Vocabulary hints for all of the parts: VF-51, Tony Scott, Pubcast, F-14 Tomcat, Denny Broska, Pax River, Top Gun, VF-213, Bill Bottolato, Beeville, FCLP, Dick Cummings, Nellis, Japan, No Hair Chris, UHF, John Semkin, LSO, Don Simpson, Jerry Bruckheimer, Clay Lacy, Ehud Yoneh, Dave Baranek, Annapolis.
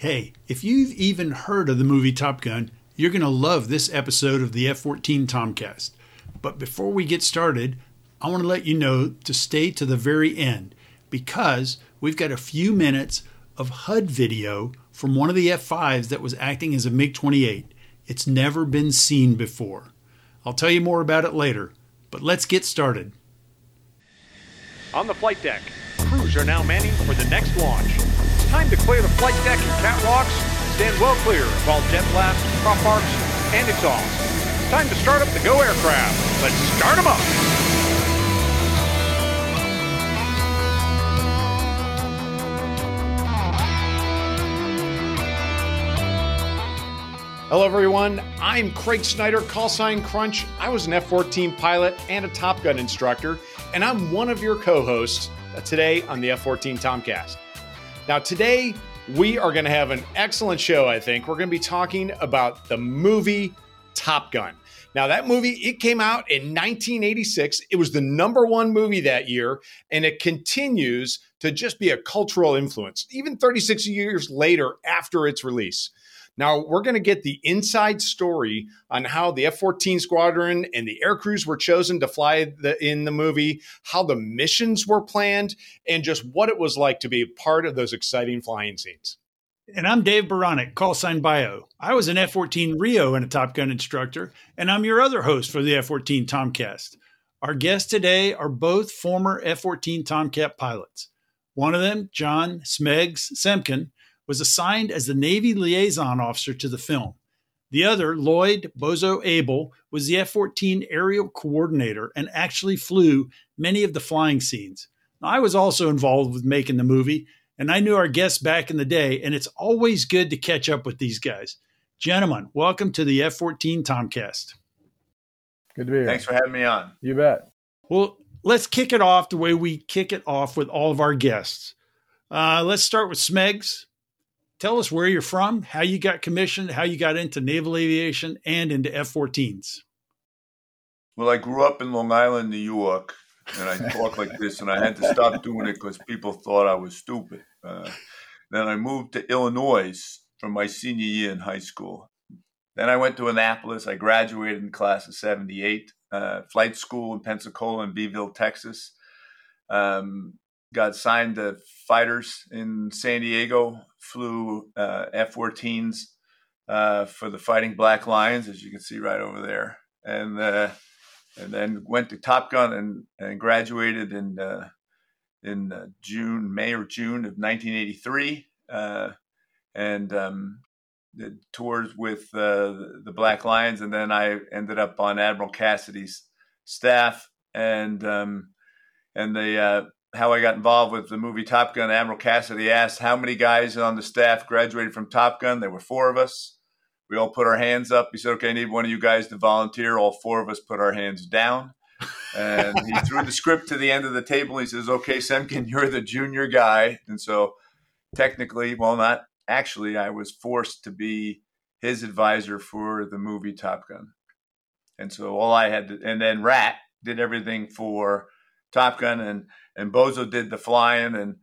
Hey, if you've even heard of the movie Top Gun, you're going to love this episode of the F-14 Tomcast. But before we get started, I want to let you know to stay to the very end because we've got a few minutes of HUD video from one of the F-5s that was acting as a MiG-28. It's never been seen before. I'll tell you more about it later, but let's get started. On the flight deck, crews are now manning for the next launch. Time to clear the flight deck and catwalks. Stand well clear of all jet flaps, prop arcs, and exhaust. Time to start up the go aircraft. Let's start them up. Hello everyone, I'm Craig Snyder, callsign Crunch. I was an F-14 pilot and a Top Gun instructor, and I'm one of your co-hosts today on the F-14 Tomcast. Now today, we are gonna have an excellent show, I think. We're gonna be talking about the movie Top Gun. Now that movie, it came out in 1986. It was the number one movie that year, and it continues to just be a cultural influence, even 36 years later after its release. Now, we're going to get the inside story on how the F-14 squadron and the air crews were chosen to fly in the movie, how the missions were planned, and just what it was like to be part of those exciting flying scenes. And I'm Dave Baranek, callsign Bio. I was an F-14 Rio and a Top Gun instructor, and I'm your other host for the F-14 Tomcast. Our guests today are both former F-14 Tomcat pilots. One of them, John "Smegs" Semkin, was assigned as the Navy liaison officer to the film. The other, Lloyd "Bozo" Abel, was the F-14 aerial coordinator and actually flew many of the flying scenes. Now, I was also involved with making the movie, and I knew our guests back in the day, and it's always good to catch up with these guys. Gentlemen, welcome to the F-14 Tomcast. Good to be here. Thanks for having me on. You bet. Well, let's kick it off the way we kick it off with all of our guests. Let's start with Smegs. Tell us where you're from, how you got commissioned, how you got into naval aviation and into F-14s. Well, I grew up in Long Island, New York, and I talk like this, and I had to stop doing it because people thought I was stupid. Then I moved to Illinois for my senior year in high school. Then I went to Annapolis. I graduated in class of 78, flight school in Pensacola and Beeville, Texas. Got signed to fighters in San Diego, flew F-14s for the Fighting Black Lions, as you can see right over there. And then went to Top Gun and graduated in June, May or June of 1983. Did tours with the Black Lions. And then I ended up on Admiral Cassidy's staff how I got involved with the movie Top Gun. Admiral Cassidy asked how many guys on the staff graduated from Top Gun. There were four of us. We all put our hands up. He said, okay, I need one of you guys to volunteer. All four of us put our hands down. And he threw the script to the end of the table. He says, okay, Semkin, you're the junior guy. And so technically, well, not actually, I was forced to be his advisor for the movie Top Gun. And so all I had to, and then Rat did everything for Top Gun, and Bozo did the flying, and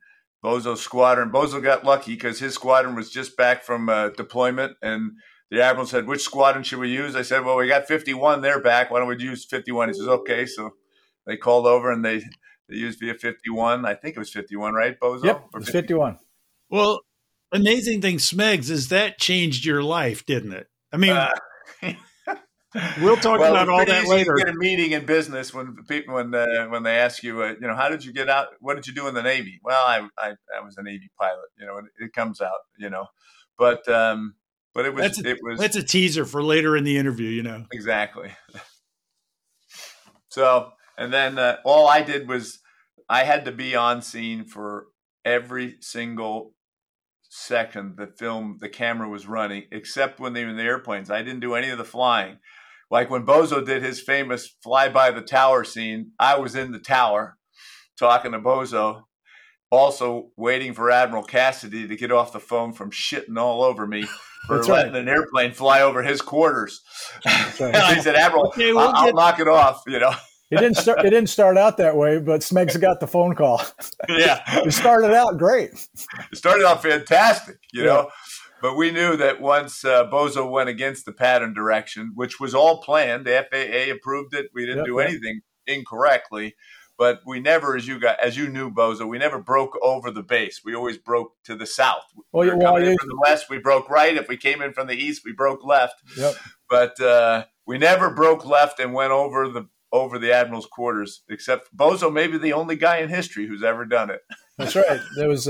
Bozo's squadron. Bozo got lucky because his squadron was just back from deployment, and the Admiral said, which squadron should we use? I said, well, we got 51. They're back. Why don't we use 51? He says, okay. So they called over, and they used VF-51. I think it was 51, right, Bozo? Yep, it was 51. Well, amazing thing, Smegs, is that changed your life, didn't it? I mean we'll talk about all that later. It's pretty easy to get a meeting in business when they ask you, how did you get out? What did you do in the Navy? Well, I was a Navy pilot. It comes out. But that's a teaser for later in the interview. Exactly. So and then all I did was I had to be on scene for every single second the camera was running, except when they were in the airplanes. I didn't do any of the flying. Like when Bozo did his famous fly by the tower scene, I was in the tower talking to Bozo, also waiting for Admiral Cassidy to get off the phone from shitting all over me for letting an airplane fly over his quarters. That's right. And I said, Admiral, okay, I'll knock it off, It didn't start out that way, but Smegs got the phone call. Yeah. It started out great. It started out fantastic, But we knew that once Bozo went against the pattern direction, which was all planned, the FAA approved it. We didn't do anything incorrectly. But we never, as you knew, Bozo, we never broke over the base. We always broke to the south. Well, if we were coming in from the west, we broke right. If we came in from the east, we broke left. Yep. But we never broke left and went over the Admiral's quarters, except Bozo, maybe the only guy in history who's ever done it. That's right. That was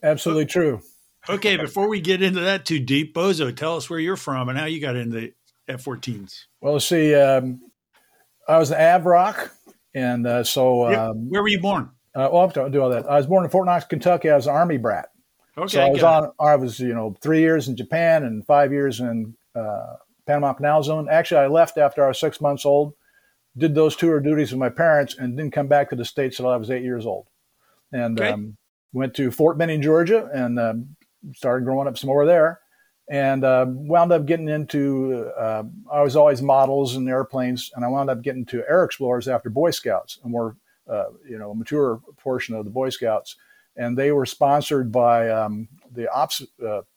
absolutely true. Okay, before we get into that too deep, Bozo, tell us where you're from and how you got into the F-14s. Well, see, I was an AVROC. And where were you born? Well, I don't do all that. I was born in Fort Knox, Kentucky. I was an Army brat. Okay, so I was 3 years in Japan and 5 years in Panama Canal Zone. Actually, I left after I was 6 months old, did those tour duties with my parents, and didn't come back to the States until I was 8 years old. And went to Fort Benning, Georgia, and started growing up some more there. And wound up getting into, I was always models and airplanes, and I wound up getting to air explorers after Boy Scouts, a more, mature portion of the Boy Scouts. And they were sponsored by the ops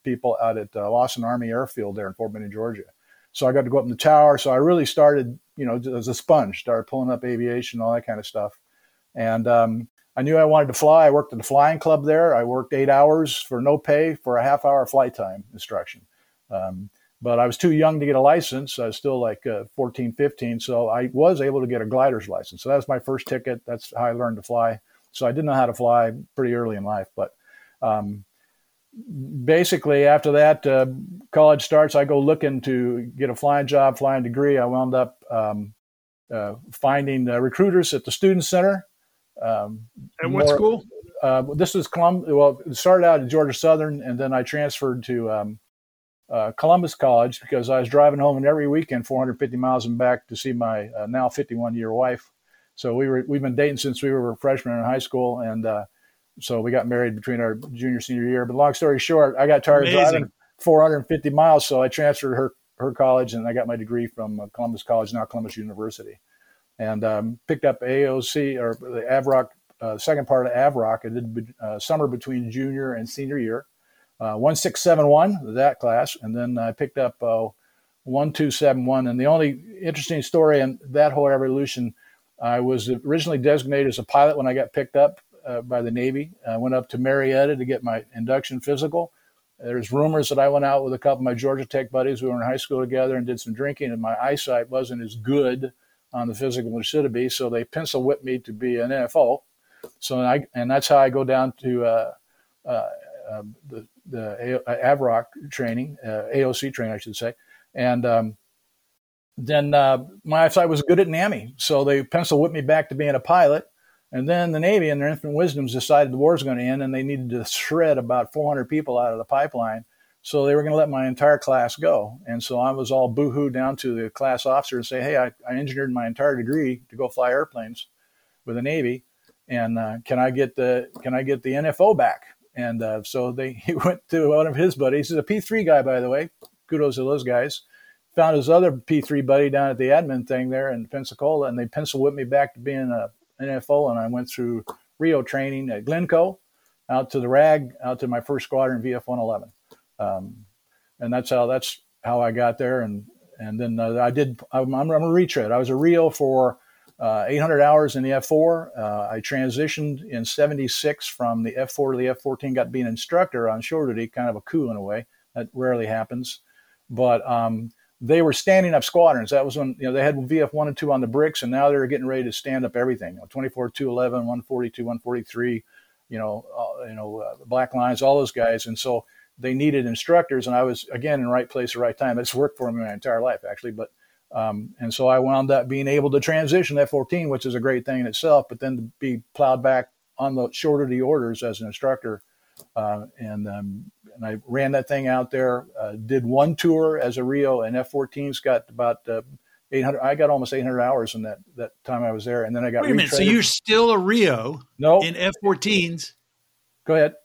people out at Lawson Army Airfield there in Fort Benning, Georgia. So I got to go up in the tower. So I really started, as a sponge, started pulling up aviation, all that kind of stuff. And I knew I wanted to fly. I worked at the flying club there. I worked 8 hours for no pay for a half-hour flight time instruction. But I was too young to get a license. I was still like 14, 15, so I was able to get a glider's license. So that was my first ticket. That's how I learned to fly. So I did know how to fly pretty early in life. But basically after that, college starts. I go looking to get a flying job, flying degree. I wound up finding recruiters at the Student Center. And what school? This was Columbus. Well, it started out at Georgia Southern, and then I transferred to Columbus College because I was driving home and every weekend 450 miles and back to see my now 51-year wife. So we've been dating since we were freshmen in high school, and so we got married between our junior senior year. But long story short, I got tired of driving 450 miles, so I transferred to her college, and I got my degree from Columbus College, now Columbus University. And picked up AOC or the AVROC, second part of AVROC. I did summer between junior and senior year, 1671 that class, and then I picked up 1271. And the only interesting story in that whole evolution, I was originally designated as a pilot when I got picked up by the Navy. I went up to Marietta to get my induction physical. There's rumors that I went out with a couple of my Georgia Tech buddies. We were in high school together and did some drinking, and my eyesight wasn't as good on the physical as it should be, so they pencil whipped me to be an NFO. So and that's how I go down to the AVROC training, AOC training, I should say. And then my eyesight was good at NAMI, so they pencil whipped me back to being a pilot. And then the Navy, in their infinite wisdoms, decided the war was going to end, and they needed to shred about 400 people out of the pipeline. So they were going to let my entire class go. And so I was all boohoo down to the class officer and say, hey, I engineered my entire degree to go fly airplanes with the Navy. And can I get the NFO back? And so he went to one of his buddies. He's a P3 guy, by the way. Kudos to those guys. Found his other P3 buddy down at the admin thing there in Pensacola. And they pencil whipped me back to being an NFO. And I went through Rio training at Glencoe, out to the RAG, out to my first squadron, VF-111. And that's how I got there. And then I'm a retread. I was a REO for 800 hours in the F-4. I transitioned in 76 from the F-4 to the F-14, got to be an instructor on shore duty, kind of a coup in a way. That rarely happens. But they were standing up squadrons. That was when they had VF-1 and 2 on the bricks, and now they were getting ready to stand up everything. 24, 211, 142, 143, Black Lines, all those guys. And so they needed instructors, and I was, again, in the right place at the right time. That's worked for me my entire life, actually. But and so I wound up being able to transition to F-14, which is a great thing in itself, but then to be plowed back on the short of the orders as an instructor. And I ran that thing out there, did one tour as a REO, and F-14's got about 800. I got almost 800 hours in that time I was there, and then I got Wait a minute, so you're still a REO in F-14s? Go ahead.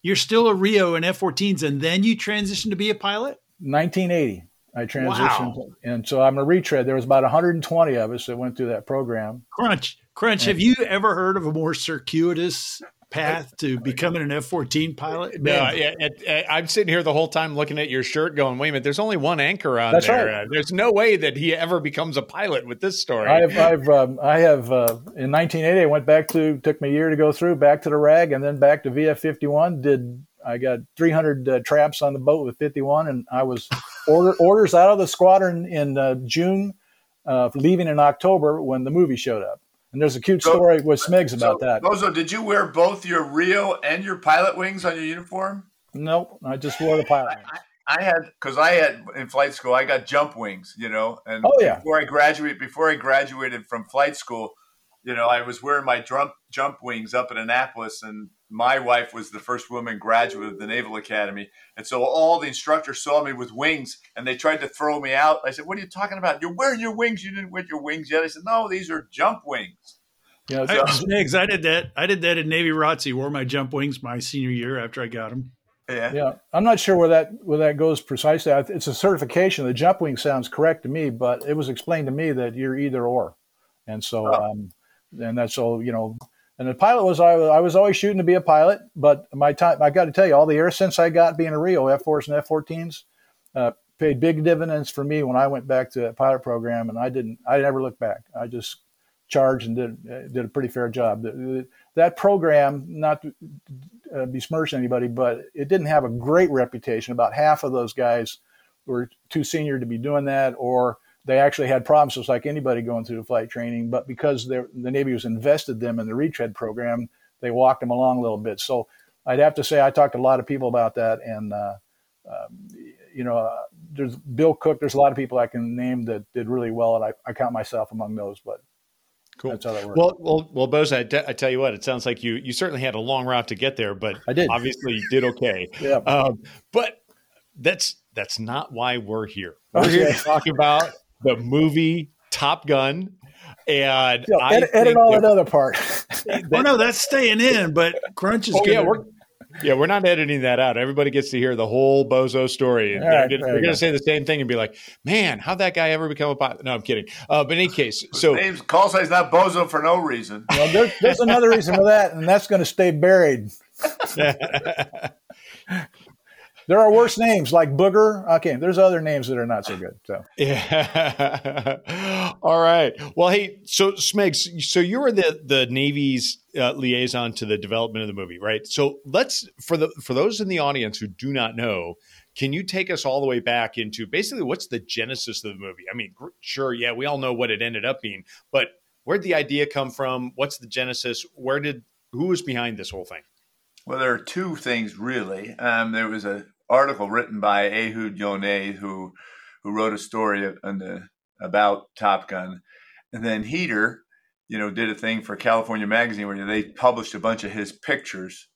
You're still a REO in F-14s, and then you transitioned to be a pilot? 1980, I transitioned. Wow. And so I'm a retread. There was about 120 of us that went through that program. Crunch. Have you ever heard of a more circuitous path to becoming an F-14 pilot? Man. No, I'm sitting here the whole time looking at your shirt going, wait a minute, there's only one anchor on there. Right. There's no way that he ever becomes a pilot with this story. I have in 1980, I went back to, took me a year to go through, back to the RAG and then back to VF-51. I got 300 traps on the boat with 51, and I was orders out of the squadron in June, leaving in October when the movie showed up. And there's a cute story with Smiggs about that. Bozo, did you wear both your Rio and your pilot wings on your uniform? Nope, I just wore the pilot wings. I had in flight school, I got jump wings, you know. And before I graduated from flight school, you know, I was wearing my jump wings up in Annapolis, and my wife was the first woman graduate of the Naval Academy. And so all the instructors saw me with wings, and they tried to throw me out. I said, what are you talking about? You're wearing your wings. You didn't wear your wings yet. I said, no, these are jump wings. Yeah, I did that. I did that in Navy ROTC, wore my jump wings my senior year after I got them. Yeah. I'm not sure where that goes precisely. It's a certification. The jump wing sounds correct to me, but it was explained to me that you're either or. And so and that's all, you know. And the pilot was, I was always shooting to be a pilot, but my time, I got to tell you, all the years since I got being a Rio, F-4s and F-14s paid big dividends for me when I went back to that pilot program, and I never looked back. I just charged and did a pretty fair job. That program, not to besmirch anybody, but it didn't have a great reputation. About half of those guys were too senior to be doing that, or they actually had problems just like anybody going through the flight training, but because the Navy was invested them in the retread program, they walked them along a little bit. So I'd have to say I talked to a lot of people about that. And, you know, there's Bill Cook. There's a lot of people I can name that did really well, and I count myself among those, but cool. That's how that works. Well, Bozo, I tell you what, it sounds like you certainly had a long route to get there, but I did. Obviously you did okay. Yeah. But that's not why we're here. We're here to talk about the movie Top Gun, and edit all that other part. Well, no, that's staying in, but Crunch is good. We're not editing that out. Everybody gets to hear the whole Bozo story. And they're going to say the same thing and be like, man, how'd that guy ever become a pilot? No, I'm kidding. But in any case, so Name's call sign's not Bozo for no reason. Well, there's another reason for that, and that's going to stay buried. There are worse names like Booger. Okay, there's other names that are not so good. So yeah. All right. Well, hey, so Smegs, so you were the Navy's liaison to the development of the movie, right? So let's for those in the audience who do not know, can you take us all the way back into basically what's the genesis of the movie? I mean, sure, yeah, we all know what it ended up being, but where'd the idea come from? What's the genesis? Who was behind this whole thing? Well, there are two things really. There was a article written by Ehud Yoneh, who wrote a story about Top Gun. And then Heater, you know, did a thing for California Magazine where they published a bunch of his pictures.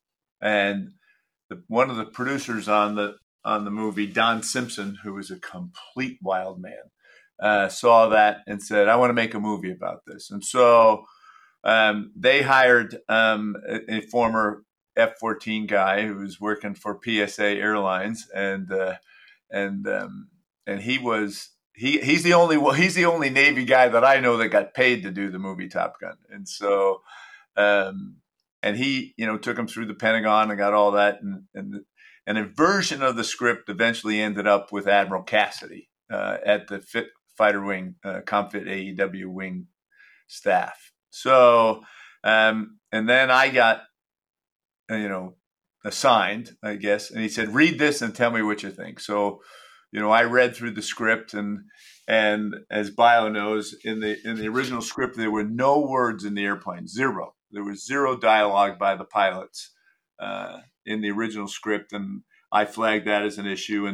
And one of the producers on the movie, Don Simpson, who was a complete wild man, saw that and said, I want to make a movie about this. And so they hired a former F-14 guy who was working for PSA Airlines, and he's the only Navy guy that I know that got paid to do the movie Top Gun, and so and he, you know, took him through the Pentagon and got all that, and a version of the script eventually ended up with Admiral Cassidy at the Fighter Wing Comfit AEW Wing staff. So and then I got, you know, assigned, I guess. And he said, read this and tell me what you think. So, you know, I read through the script, and as Bio knows, in the original script, there were no words in the airplane, zero. There was zero dialogue by the pilots in the original script. And I flagged that as an issue.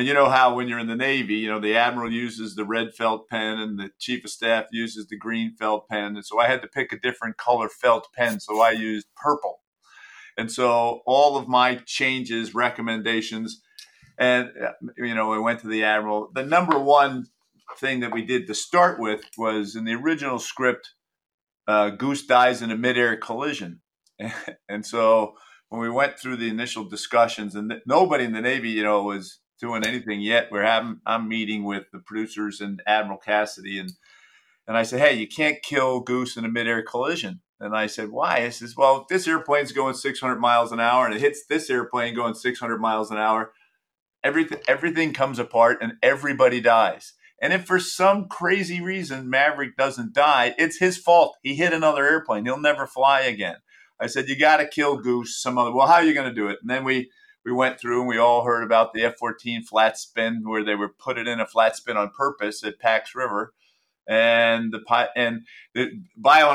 And you know how when you're in the Navy, you know, the admiral uses the red felt pen and the chief of staff uses the green felt pen. And so I had to pick a different color felt pen. So I used purple. And so all of my changes, recommendations, and, you know, I went to the admiral. The number one thing that we did to start with was in the original script, Goose dies in a midair collision. And so when we went through the initial discussions, and nobody in the Navy, you know, was doing anything yet. I'm meeting with the producers and Admiral Cassidy, and I said, hey, you can't kill Goose in a midair collision. And I said, why? I says, well, if this airplane's going 600 miles an hour and it hits this airplane going 600 miles an hour, everything comes apart and everybody dies. And if for some crazy reason Maverick doesn't die, it's his fault. He hit another airplane. He'll never fly again. I said, you got to kill Goose some other. Well, how are you going to do it? And then we went through and we all heard about the F-14 flat spin where they were put it in a flat spin on purpose at Pax River. And Bio and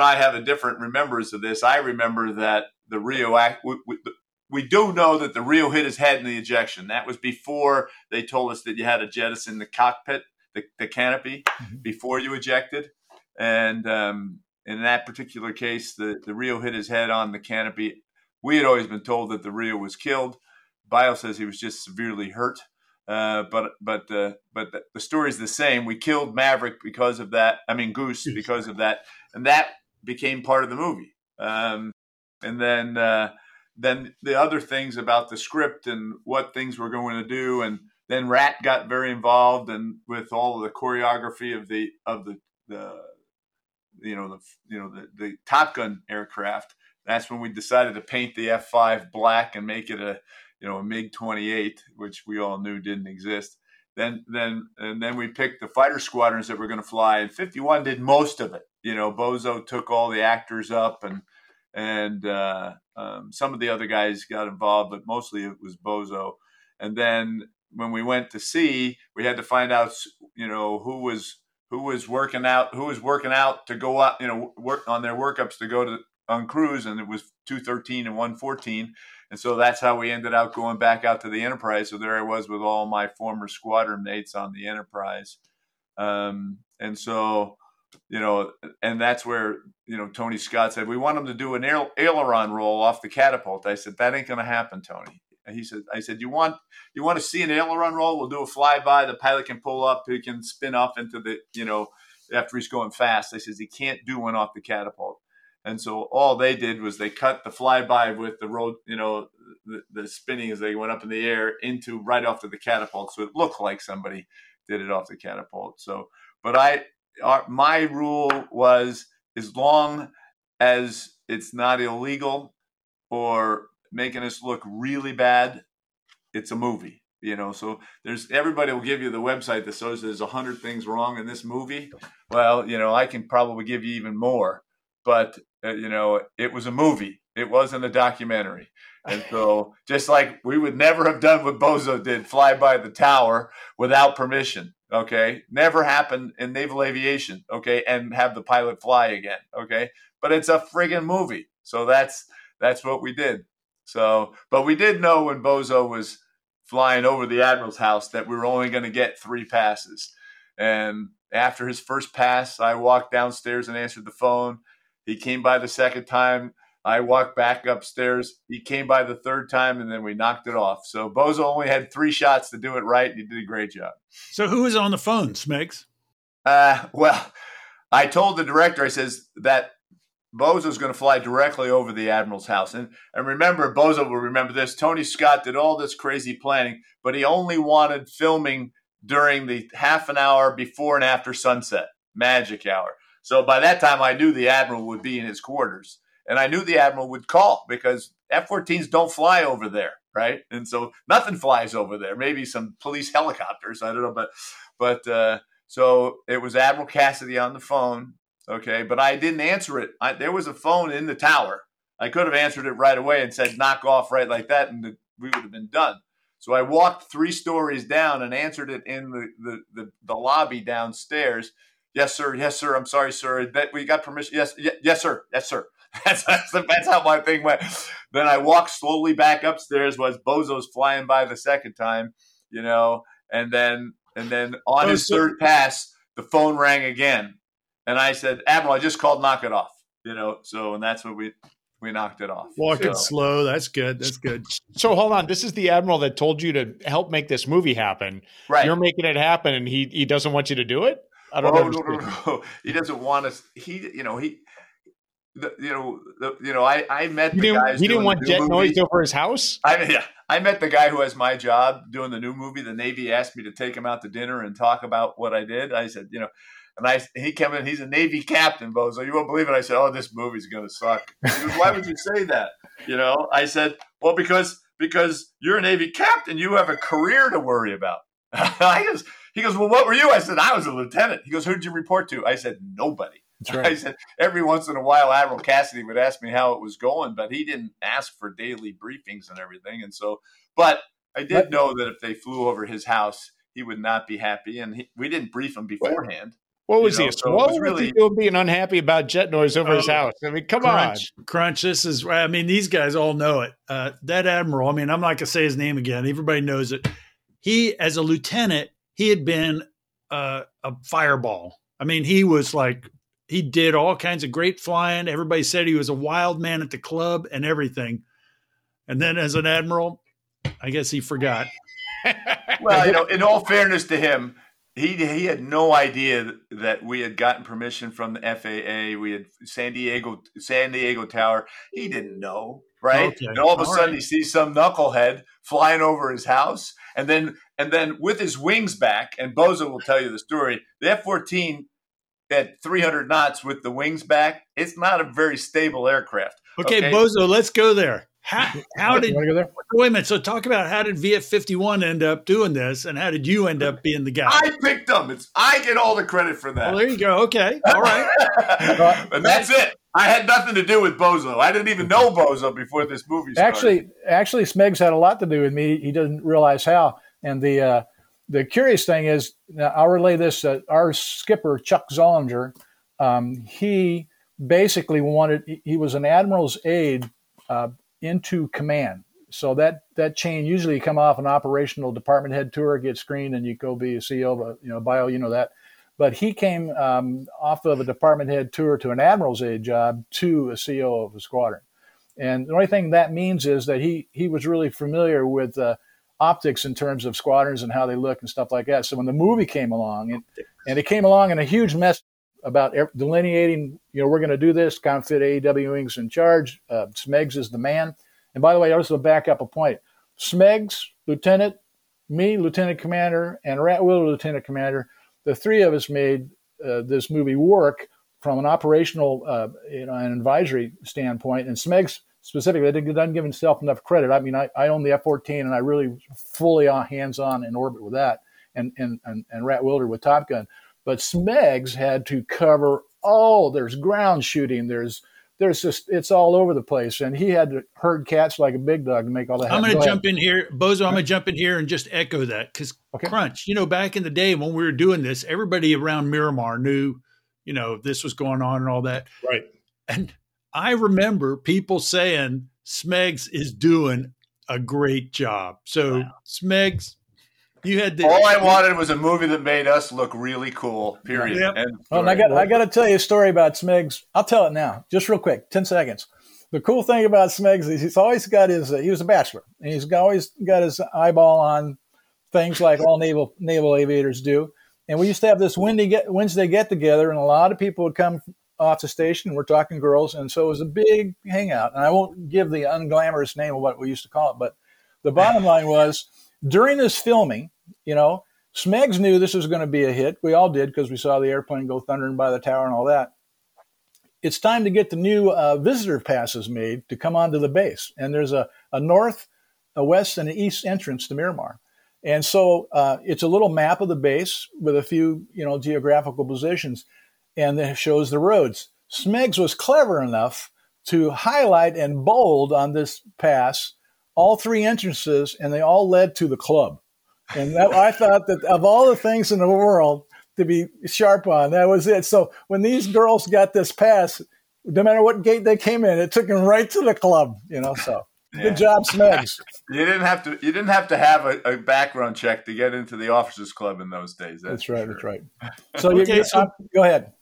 I have a different remembrance of this. I remember that the Rio we do know that the Rio hit his head in the ejection. That was before they told us that you had to jettison the cockpit, the canopy, before you ejected. And in that particular case, the Rio hit his head on the canopy. We had always been told that the Rio was killed. Bio says he was just severely hurt. But the story's the same. We killed Maverick because of that. I mean, Goose because of that, and that became part of the movie. And then the other things about the script and what things we're going to do, and then Rat got very involved and with all of the choreography of the Top Gun aircraft. That's when we decided to paint the F-5 black and make it a MiG-28, which we all knew didn't exist. Then we picked the fighter squadrons that were going to fly, and 51 did most of it. Bozo took all the actors up, and some of the other guys got involved, but mostly it was Bozo. And then when we went to sea, we had to find out, who was working out to go out, work on their workups to go on cruise, and it was 213 and 114. And so that's how we ended up going back out to the Enterprise. So there I was with all my former squadron mates on the Enterprise. And that's where, Tony Scott said, we want him to do an aileron roll off the catapult. I said, that ain't going to happen, Tony. I said, you want to see an aileron roll? We'll do a flyby. The pilot can pull up. He can spin off into the, after he's going fast. I says, he can't do one off the catapult. And so all they did was they cut the flyby with the road, the spinning as they went up in the air into right off to the catapult. So it looked like somebody did it off the catapult. So, but my rule was, as long as it's not illegal or making us look really bad, it's a movie, So everybody will give you the website that shows there's 100 things wrong in this movie. Well, I can probably give you even more, but it was a movie. It wasn't a documentary. And so just like we would never have done what Bozo did, fly by the tower without permission. Okay. Never happened in naval aviation. Okay. And have the pilot fly again. Okay. But it's a friggin' movie. So that's what we did. So, but we did know when Bozo was flying over the Admiral's house that we were only going to get 3 passes. And after his first pass, I walked downstairs and answered the phone. He came by the second time. I walked back upstairs. He came by the third time, and then we knocked it off. So Bozo only had 3 shots to do it right, and he did a great job. So who was on the phone, Smegs? Well, I told the director, I says, that Bozo's going to fly directly over the Admiral's house. And remember, Bozo will remember this. Tony Scott did all this crazy planning, but he only wanted filming during the half an hour before and after sunset, magic hour. So by that time, I knew the Admiral would be in his quarters. And I knew the Admiral would call because F-14s don't fly over there, right? And so nothing flies over there. Maybe some police helicopters. I don't know. But so it was Admiral Cassidy on the phone, okay? But I didn't answer it. There was a phone in the tower. I could have answered it right away and said, knock off right like that, and we would have been done. So I walked 3 stories down and answered it in the lobby downstairs. Yes, sir, I'm sorry, sir. That we got permission. Yes, sir. That's how my thing went. Then I walked slowly back upstairs while Bozo's flying by the second time, and then on his third pass, the phone rang again. And I said, Admiral, I just called knock it off, so, and that's what we knocked it off. Walking slow. That's good. So hold on. This is the Admiral that told you to help make this movie happen. Right. You're making it happen, and he doesn't want you to do it? No. He doesn't want us. I met the guys. He didn't want jet noise over his house. I met the guy who has my job doing the new movie. The Navy asked me to take him out to dinner and talk about what I did. I said, And he came in, he's a Navy captain, Bozo. You won't believe it. I said, oh, this movie's going to suck. He goes, why would you say that? You know, I said, well, because you're a Navy captain, you have a career to worry about. He goes, well, what were you? I said, I was a lieutenant. He goes, who did you report to? I said, nobody. That's right. I said, every once in a while, Admiral Cassidy would ask me how it was going, but he didn't ask for daily briefings and everything. And so, but I did know that if they flew over his house, he would not be happy. And we didn't brief him beforehand. What was he? So what was really, he doing being unhappy about jet noise over his house? I mean, come on. Crunch, this is, I mean, these guys all know it. That Admiral, I mean, I'm not going to say his name again. Everybody knows it. He, as a lieutenant, he had been a fireball. I mean, he was like, he did all kinds of great flying. Everybody said he was a wild man at the club and everything. And then as an admiral, I guess he forgot. Well, you know, in all fairness to him, he had no idea that we had gotten permission from the FAA. We had San Diego Tower. He didn't know, right? Okay. And all of a sudden, he sees some knucklehead flying over his house, and then with his wings back. And Bozo will tell you the story. The F-14 at 300 knots with the wings back. It's not a very stable aircraft. Okay, Bozo, let's go there. How did wait a minute? So talk about how did VF-51 end up doing this, and how did you end up being the guy? I picked them. I get all the credit for that. Well, there you go. Okay, all right. And that's it. I had nothing to do with Bozo. I didn't even know Bozo before this movie started. Actually, Smeg's had a lot to do with me. He didn't realize how. And the curious thing is, now I'll relay this. Our skipper Chuck Zollinger, he basically wanted. He was an admiral's aide. Into command. So that chain usually come off an operational department head tour, get screened, and you go be a CO, but, you know, bio, you know that. But he came off of a department head tour to an admiral's aide job to a CO of a squadron. And the only thing that means is that he was really familiar with optics in terms of squadrons and how they look and stuff like that. So when the movie came along, and it came along in a huge mess about delineating, you know, we're going to do this, Confit AEW Inc.'s in charge, Smegs is the man. And by the way, I also back up a point. Smegs, lieutenant, me, lieutenant commander, and Rat Willard, lieutenant commander, the three of us made this movie work from an operational an advisory standpoint. And Smegs specifically doesn't give himself enough credit. I mean, I own the F-14, and I really fully hands-on in orbit with that, and Rat Willard with Top Gun. But Smegs had to cover all. There's ground shooting. There's just, it's all over the place, and he had to herd cats like a big dog to make all that happen. I'm going to jump in here, Bozo. I'm going to jump in here and just echo that because Crunch. You know, back in the day when we were doing this, everybody around Miramar knew, you know, this was going on and all that. Right. And I remember people saying Smegs is doing a great job. So Smegs. You had all I wanted was a movie that made us look really cool, period. Yep. And I got to tell you a story about Smegs. I'll tell it now, just real quick, 10 seconds. The cool thing about Smegs is he's always got his – he was a bachelor, and he's always got his eyeball on things like all naval aviators do. And we used to have this Wednesday get-together, and a lot of people would come off the station. We're talking girls, and so it was a big hangout. And I won't give the unglamorous name of what we used to call it, but the bottom line was during this filming, you know, Smegs knew this was going to be a hit. We all did because we saw the airplane go thundering by the tower and all that. It's time to get the new visitor passes made to come onto the base. And there's a north, a west, and an east entrance to Miramar. And so it's a little map of the base with a few, you know, geographical positions. And it shows the roads. Smegs was clever enough to highlight and bold on this pass all three entrances, and they all led to the club. And that, I thought that of all the things in the world to be sharp on, that was it. So when these girls got this pass, no matter what gate they came in, it took them right to the club. You know, so good job, Smegs. You didn't have to have a background check to get into the officers' club in those days. That's right. Sure. That's right. So, go ahead,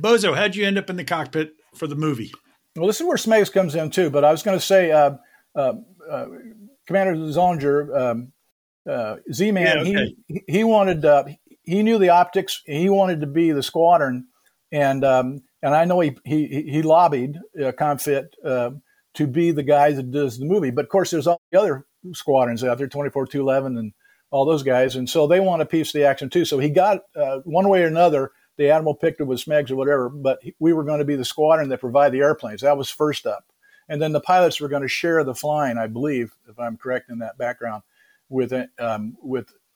Bozo. How'd you end up in the cockpit for the movie? Well, this is where Smegs comes in too. But I was going to say, Commander Zollinger. Z-Man, he wanted he knew the optics. He wanted to be the squadron, and I know he lobbied Confit to be the guy that does the movie. But of course, there's all the other squadrons out there, 24, 211, and all those guys, and so they want a piece of the action too. So he got one way or another the admiral picked it with SMEGs or whatever, but we were going to be the squadron that provide the airplanes. That was first up. And then the pilots were going to share the flying, I believe, if I'm correct in that background, with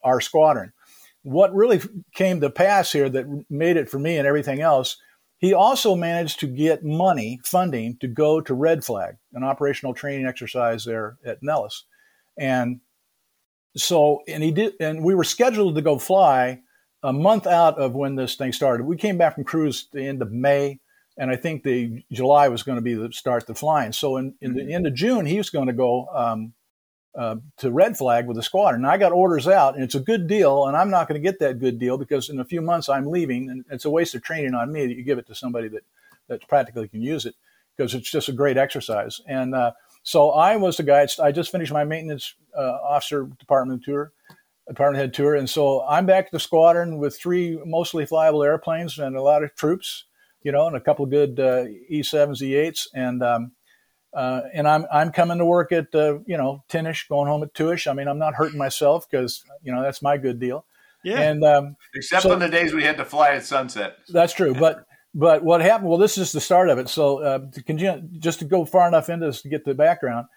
our squadron. What really came to pass here that made it for me and everything else, he also managed to get money, funding, to go to Red Flag, an operational training exercise there at Nellis. And so, and he did, and we were scheduled to go fly a month out of when this thing started. We came back from cruise the end of May, and I think the July was going to be the start of flying. So in the end of June, he was going to go to Red Flag with the squadron. And I got orders out, and it's a good deal, and I'm not going to get that good deal because in a few months I'm leaving, and it's a waste of training on me that you give it to somebody that practically can use it because it's just a great exercise. And so I was the guy. I just finished my maintenance officer department head tour, and so I'm back at the squadron with three mostly flyable airplanes and a lot of troops, you know, and a couple of good E7s, E8s, and I'm coming to work at 10-ish, going home at 2-ish. I mean, I'm not hurting myself because that's my good deal. Yeah. And except on the days we had to fly at sunset. That's true, but. But what happened? Well, this is the start of it. So just to go far enough into this to get the background,